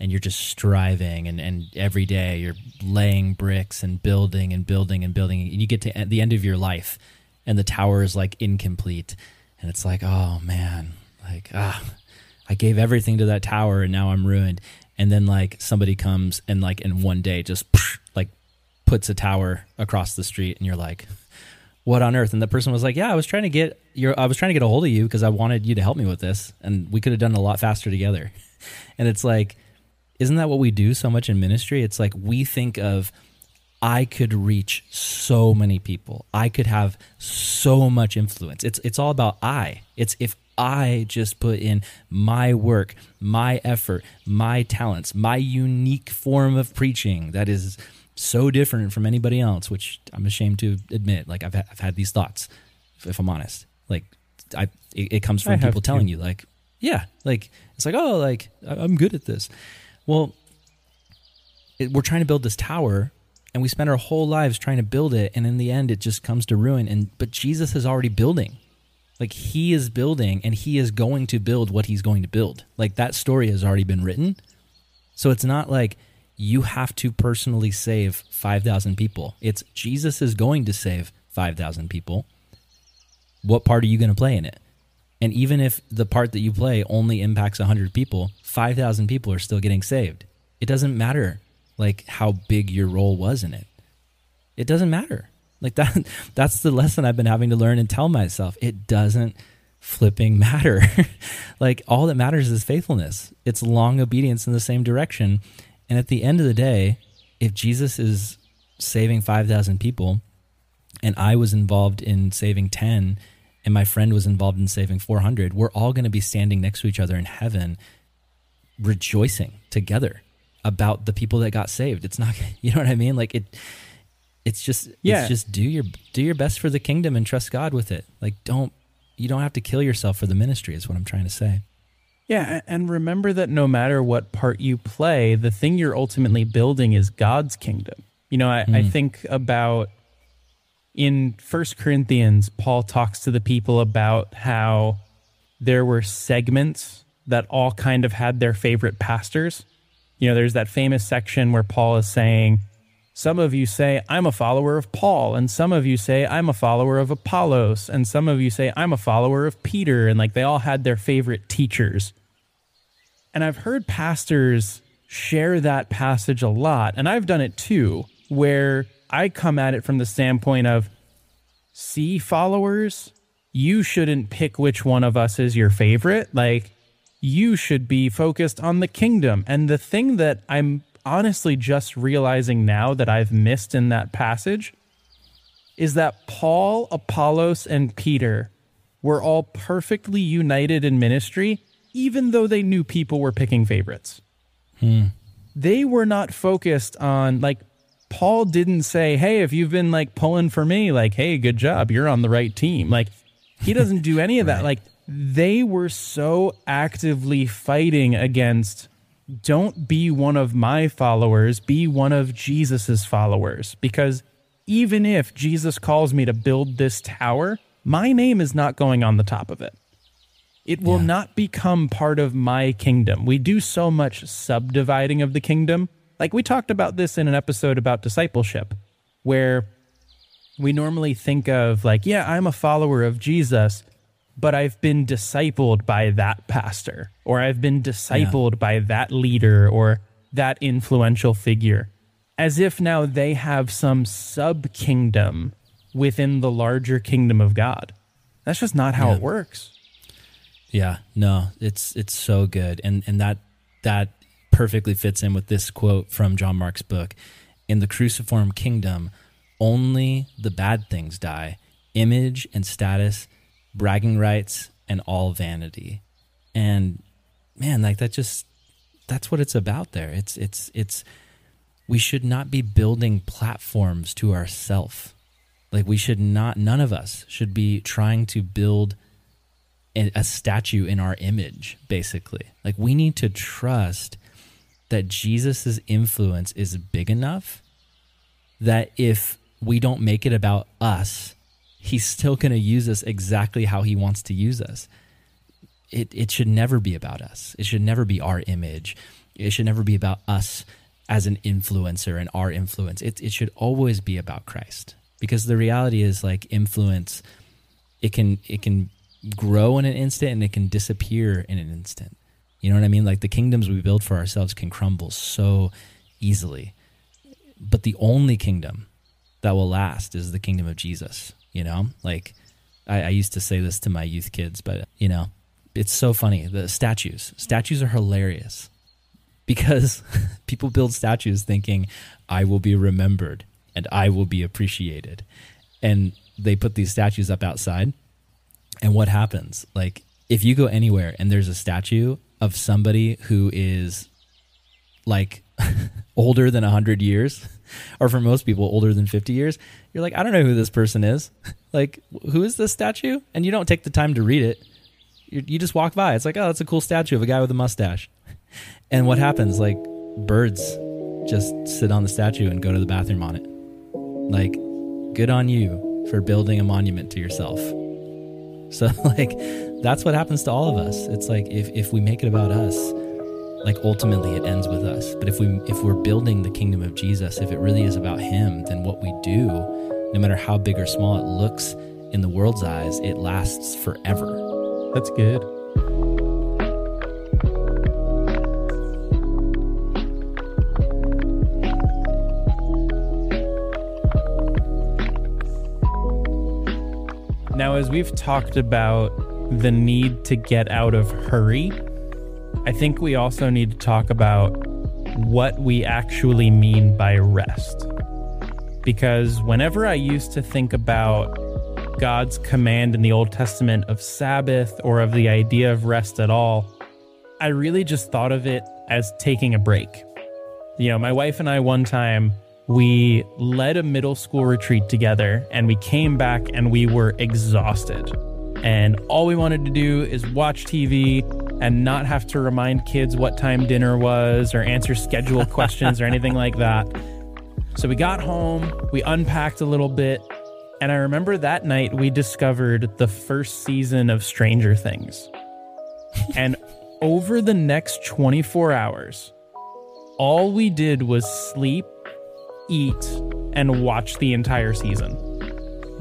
And you're just striving, and, and every day you're laying bricks and building and building and building. And you get to the end of your life, and the tower is like incomplete. And it's like, oh man, like, ah, I gave everything to that tower and now I'm ruined. And then like somebody comes and like in one day just like puts a tower across the street, and you're like, what on earth? And the person was like, yeah, I was trying to get your, I was trying to get a hold of you because I wanted you to help me with this. And we could have done it a lot faster together. And it's like, isn't that what we do so much in ministry? It's like we think of, I could reach so many people. I could have so much influence. It's it's all about I. It's if I just put in my work, my effort, my talents, my unique form of preaching that is so different from anybody else, which I'm ashamed to admit. Like I've, ha- I've had these thoughts, if, if I'm honest. Like I, it, it comes from I people telling you like, yeah, like it's like, oh, like I'm good at this. Well, it, we're trying to build this tower, and we spend our whole lives trying to build it, and in the end, it just comes to ruin. And but Jesus is already building. Like, he is building, and he is going to build what he's going to build. Like, that story has already been written. So it's not like you have to personally save five thousand people. It's Jesus is going to save five thousand people. What part are you going to play in it? And even if the part that you play only impacts one hundred people, five thousand people are still getting saved. It doesn't matter like how big your role was in it. It doesn't matter. Like that that's the lesson I've been having to learn and tell myself. It doesn't flipping matter. Like all that matters is faithfulness. It's long obedience in the same direction. And at the end of the day, if Jesus is saving five thousand people and I was involved in saving ten, and my friend was involved in saving four hundred, we're all going to be standing next to each other in heaven, rejoicing together about the people that got saved. It's not, you know what I mean? Like it, it's just, yeah. It's just do your, do your best for the kingdom and trust God with it. Like don't, you don't have to kill yourself for the ministry is what I'm trying to say. Yeah. And remember that no matter what part you play, the thing you're ultimately building is God's kingdom. You know, I, mm. I think about, in First Corinthians, Paul talks to the people about how there were segments that all kind of had their favorite pastors. You know, there's that famous section where Paul is saying, some of you say, I'm a follower of Paul, and some of you say, I'm a follower of Apollos, and some of you say, I'm a follower of Peter, and like they all had their favorite teachers. And I've heard pastors share that passage a lot, and I've done it too, where I come at it from the standpoint of, see followers, you shouldn't pick which one of us is your favorite. Like, you should be focused on the kingdom. And the thing that I'm honestly just realizing now that I've missed in that passage is that Paul, Apollos, and Peter were all perfectly united in ministry, even though they knew people were picking favorites. Hmm. They were not focused on, like, Paul didn't say, hey, if you've been like pulling for me, like, hey, good job, you're on the right team. Like, he doesn't do any of that. Right. Like, they were so actively fighting against, don't be one of my followers, be one of Jesus's followers. Because even if Jesus calls me to build this tower, my name is not going on the top of it. It will yeah. not become part of my kingdom. We do so much subdividing of the kingdom. Like, we talked about this in an episode about discipleship, where we normally think of like, yeah, I'm a follower of Jesus, but I've been discipled by that pastor, or I've been discipled yeah. by that leader or that influential figure, as if now they have some sub-kingdom within the larger kingdom of God. That's just not how yeah. it works. Yeah, no, it's it's so good. And and that that perfectly fits in with this quote from John Mark's book. In the cruciform kingdom, only the bad things die: image and status, bragging rights, and all vanity. And man, like, that just, that's what it's about there. It's it's it's we should not be building platforms to ourselves. Like, we should not, none of us should be trying to build a, a statue in our image, basically. Like, we need to trust that Jesus's influence is big enough that if we don't make it about us, he's still going to use us exactly how he wants to use us. It it should never be about us. It should never be our image. It should never be about us as an influencer and our influence. It it should always be about Christ. Because the reality is, like, influence, it can it can grow in an instant and it can disappear in an instant. You know what I mean? Like, the kingdoms we build for ourselves can crumble so easily. But the only kingdom that will last is the kingdom of Jesus. You know, like, I, I used to say this to my youth kids, but, you know, it's so funny. The statues, statues are hilarious because people build statues thinking, I will be remembered and I will be appreciated. And they put these statues up outside. And what happens? Like, if you go anywhere and there's a statue of somebody who is like older than one hundred years, or for most people older than fifty years, you're like, I don't know who this person is. Like, who is this statue? And you don't take the time to read it. You, you just walk by. It's like, oh, that's a cool statue of a guy with a mustache. And what happens? Like, birds just sit on the statue and go to the bathroom on it. Like, good on you for building a monument to yourself. So, like, that's what happens to all of us. It's like, if, if we make it about us, like, ultimately it ends with us. But if, we, if we're building the kingdom of Jesus, if it really is about him, then what we do, no matter how big or small it looks in the world's eyes, it lasts forever. That's good. Now, as we've talked about the need to get out of hurry, I think we also need to talk about what we actually mean by rest. Because whenever I used to think about God's command in the Old Testament of Sabbath or of the idea of rest at all, I really just thought of it as taking a break. You know, my wife and I one time, we led a middle school retreat together, and we came back and we were exhausted. And all we wanted to do is watch T V and not have to remind kids what time dinner was or answer schedule questions or anything like that. So we got home, we unpacked a little bit, and I remember that night we discovered the first season of Stranger Things. And over the next twenty-four hours, all we did was sleep, eat, and watch the entire season.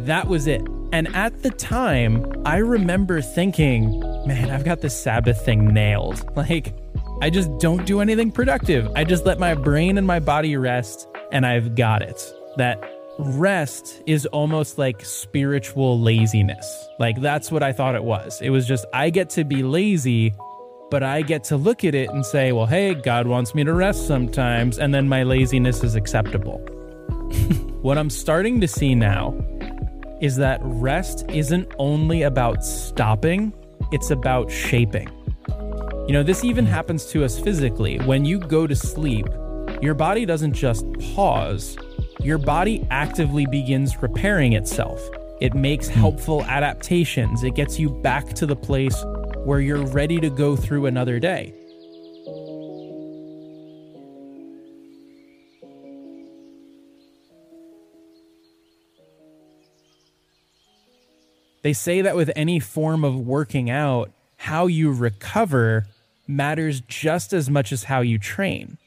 That was it. And at the time, I remember thinking, man, I've got this Sabbath thing nailed. Like, I just don't do anything productive. I just let my brain and my body rest, and I've got it. That rest is almost like spiritual laziness. Like, that's what I thought it was. It was just, I get to be lazy, but I get to look at it and say, well, hey, God wants me to rest sometimes, and then my laziness is acceptable. What I'm starting to see now is that rest isn't only about stopping, it's about shaping. You know, this even happens to us physically. When you go to sleep, your body doesn't just pause, your body actively begins repairing itself. It makes helpful adaptations. It gets you back to the place where you're ready to go through another day. They say that with any form of working out, how you recover matters just as much as how you train.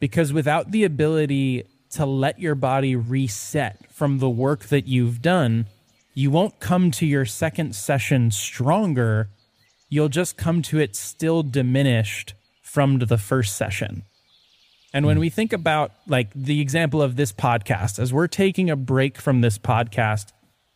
Because without the ability to let your body reset from the work that you've done, you won't come to your second session stronger. You'll just come to it still diminished from the first session. And when we think about, like, the example of this podcast, as we're taking a break from this podcast,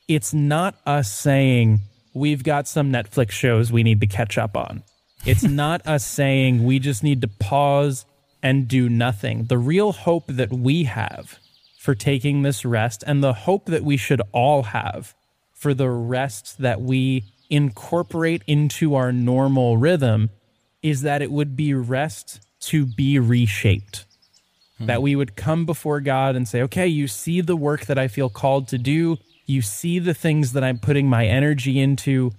it's not us saying we've got some Netflix shows we need to catch up on. It's not us saying we just need to pause and do nothing. The real hope that we have for taking this rest, and the hope that we should all have for the rest that we incorporate into our normal rhythm, is that it would be rest to be reshaped. Hmm. That we would come before God and say, okay, you see the work that I feel called to do. You see the things that I'm putting my energy into.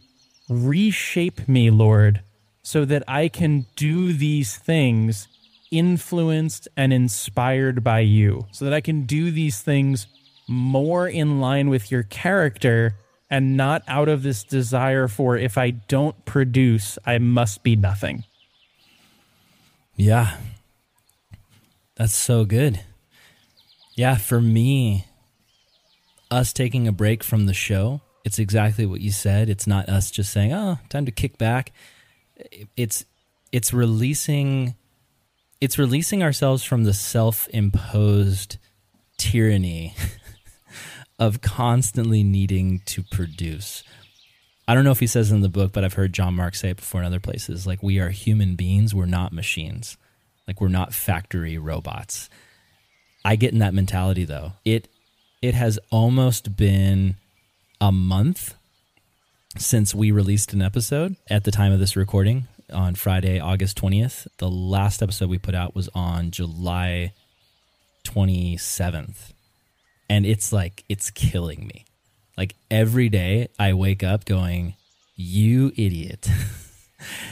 Reshape me, Lord, so that I can do these things influenced and inspired by you, so that I can do these things more in line with your character and not out of this desire for, if I don't produce, I must be nothing. Yeah. That's so good. Yeah, for me, us taking a break from the show, it's exactly what you said. It's not us just saying, oh, time to kick back. It's it's releasing... It's releasing ourselves from the self-imposed tyranny of constantly needing to produce. I don't know if he says in the book, but I've heard John Mark say it before in other places. Like, we are human beings. We're not machines. Like, we're not factory robots. I get in that mentality, though. It, it has almost been a month since we released an episode at the time of this recording. On Friday, August twentieth. The last episode we put out was on July twenty-seventh. And it's like, it's killing me. Like, every day I wake up going, you idiot.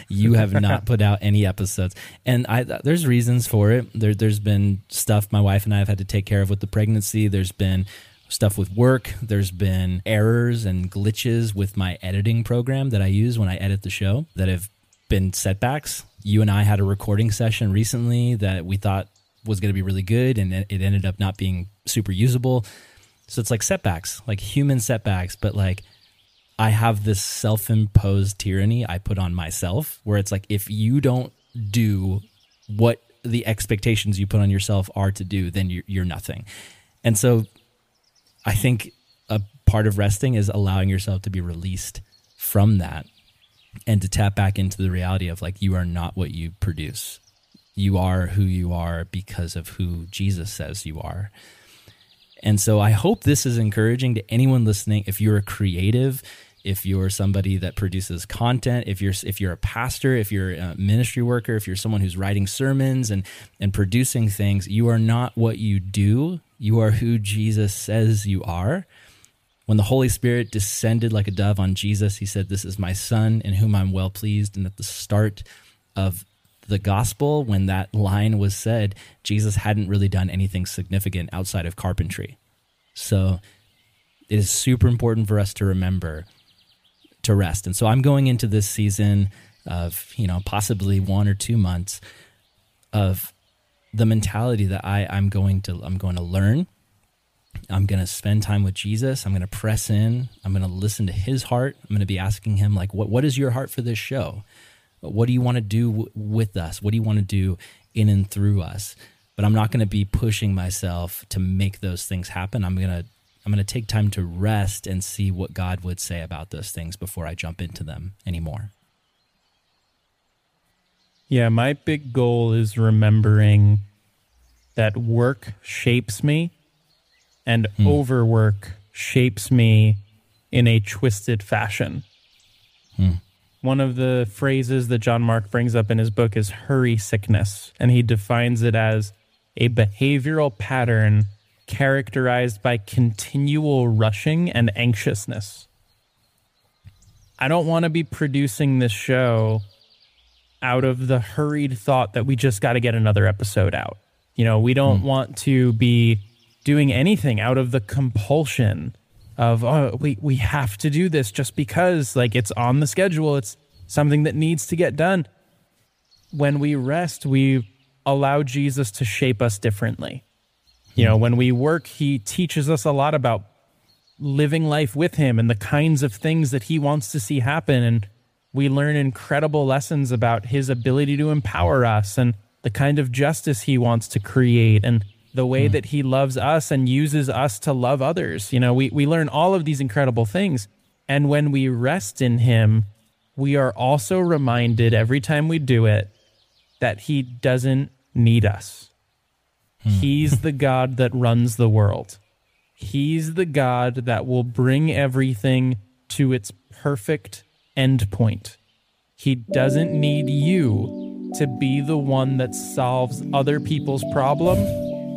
You have not put out any episodes. And I there's reasons for it. There, there's been stuff my wife and I have had to take care of with the pregnancy. There's been stuff with work. There's been errors and glitches with my editing program that I use when I edit the show that have been setbacks. You and I had a recording session recently that we thought was going to be really good, and it ended up not being super usable. So it's like setbacks, like human setbacks, but like I have this self-imposed tyranny I put on myself where it's like, if you don't do what the expectations you put on yourself are to do, then you're, you're nothing. And so I think a part of resting is allowing yourself to be released from that, and to tap back into the reality of, like, you are not what you produce. You are who you are because of who Jesus says you are. And so I hope this is encouraging to anyone listening. If you're a creative, if you're somebody that produces content, if you're if you're a pastor, if you're a ministry worker, if you're someone who's writing sermons and, and producing things, you are not what you do. You are who Jesus says you are. When the Holy Spirit descended like a dove on Jesus, he said, this is my son in whom I'm well pleased. And at the start of the gospel, when that line was said, Jesus hadn't really done anything significant outside of carpentry. So it is super important for us to remember to rest. And so I'm going into this season of, you know, possibly one or two months of the mentality that I, I'm going to, I'm going to learn. I'm going to spend time with Jesus. I'm going to press in. I'm going to listen to his heart. I'm going to be asking him, like, what, what is your heart for this show? What do you want to do w- with us? What do you want to do in and through us? But I'm not going to be pushing myself to make those things happen. I'm going to I'm going to take time to rest and see what God would say about those things before I jump into them anymore. Yeah, my big goal is remembering that work shapes me and hmm. overwork shapes me in a twisted fashion. Hmm. One of the phrases that John Mark brings up in his book is hurry sickness, and he defines it as a behavioral pattern characterized by continual rushing and anxiousness. I don't want to be producing this show out of the hurried thought that we just got to get another episode out. You know, we don't mm. want to be doing anything out of the compulsion of, oh, we, we have to do this just because, like, it's on the schedule. It's something that needs to get done. When we rest, we allow Jesus to shape us differently. You know, when we work, he teaches us a lot about living life with him and the kinds of things that he wants to see happen. And we learn incredible lessons about his ability to empower us and the kind of justice he wants to create and the way mm. that he loves us and uses us to love others. You know, we, we learn all of these incredible things. And when we rest in him, we are also reminded every time we do it that he doesn't need us. He's the God that runs the world. He's the God that will bring everything to its perfect endpoint. He doesn't need you to be the one that solves other people's problem,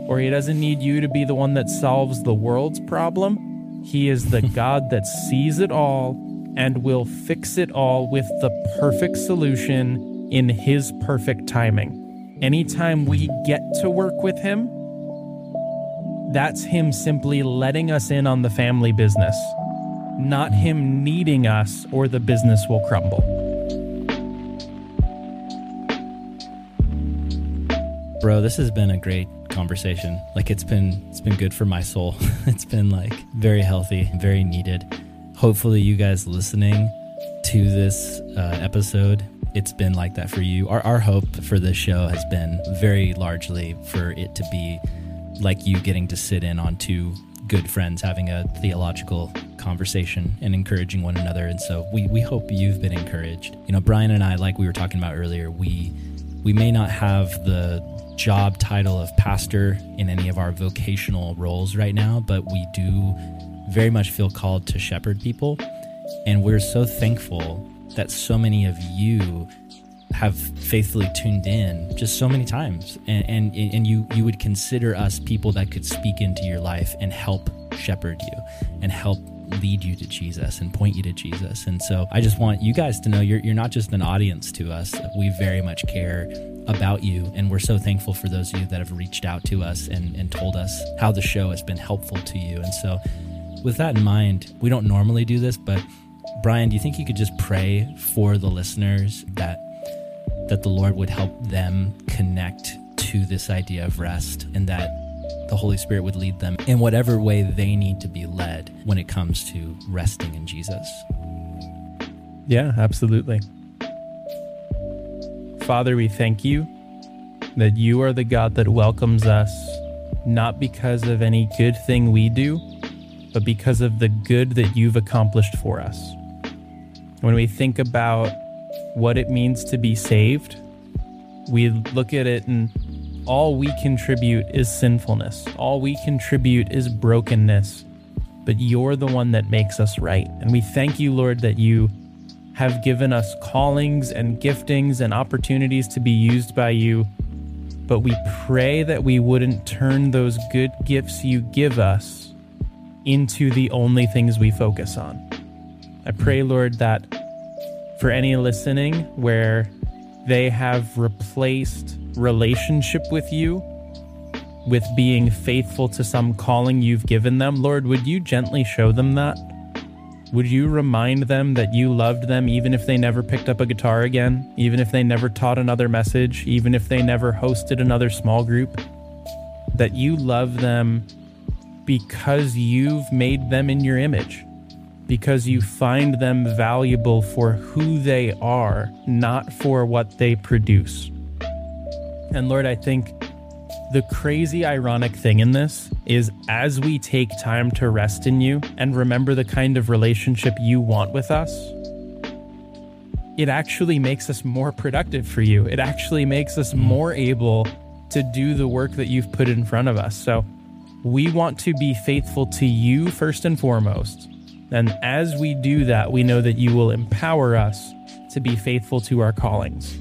or he doesn't need you to be the one that solves the world's problem. He is the God that sees it all and will fix it all with the perfect solution in his perfect timing. Anytime we get to work with him, that's him simply letting us in on the family business, not him needing us, or the business will crumble. Bro, this has been a great conversation. Like, it's been it's been good for my soul. It's been, like, very healthy, very needed. Hopefully you guys listening to this uh, episode, it's been like that for you. Our, our hope for this show has been very largely for it to be like you getting to sit in on two good friends having a theological conversation and encouraging one another. And so we, we hope you've been encouraged. You know, Brian and I, like we were talking about earlier, we we may not have the job title of pastor in any of our vocational roles right now, but we do very much feel called to shepherd people. And we're so thankful that so many of you have faithfully tuned in just so many times. And, and and you you would consider us people that could speak into your life and help shepherd you and help lead you to Jesus and point you to Jesus. And so I just want you guys to know you're you're not just an audience to us. We very much care about you. And we're so thankful for those of you that have reached out to us and, and told us how the show has been helpful to you. And so with that in mind, we don't normally do this, but Brian, do you think you could just pray for the listeners that that the Lord would help them connect to this idea of rest, and that the Holy Spirit would lead them in whatever way they need to be led when it comes to resting in Jesus? Yeah, absolutely. Father, we thank you that you are the God that welcomes us, not because of any good thing we do, but because of the good that you've accomplished for us. When we think about what it means to be saved, we look at it and all we contribute is sinfulness. All we contribute is brokenness, but you're the one that makes us right. And we thank you, Lord, that you have given us callings and giftings and opportunities to be used by you, but we pray that we wouldn't turn those good gifts you give us into the only things we focus on. I pray, Lord, that for any listening where they have replaced relationship with you with being faithful to some calling you've given them, Lord, would you gently show them that? Would you remind them that you loved them even if they never picked up a guitar again, even if they never taught another message, even if they never hosted another small group? That you love them because you've made them in your image, because you find them valuable for who they are, not for what they produce. And Lord, I think The crazy ironic thing in this is as we take time to rest in you and remember the kind of relationship you want with us, it actually makes us more productive for you. It actually makes us more able to do the work that you've put in front of us. So we want to be faithful to you first and foremost. And as we do that, we know that you will empower us to be faithful to our callings.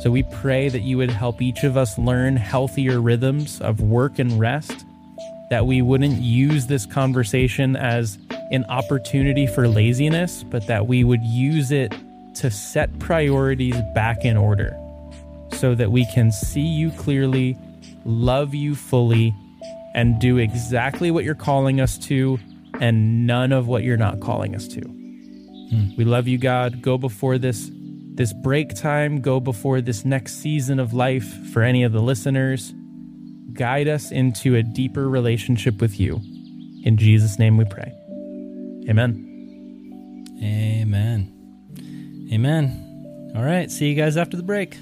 So we pray that you would help each of us learn healthier rhythms of work and rest, that we wouldn't use this conversation as an opportunity for laziness, but that we would use it to set priorities back in order so that we can see you clearly, love you fully, and do exactly what you're calling us to and none of what you're not calling us to. Mm. We love you, God. Go before this this break time. Go before this next season of life for any of the listeners. Guide us into a deeper relationship with you. In Jesus' name we pray. Amen. Amen. Amen. All right. See you guys after the break.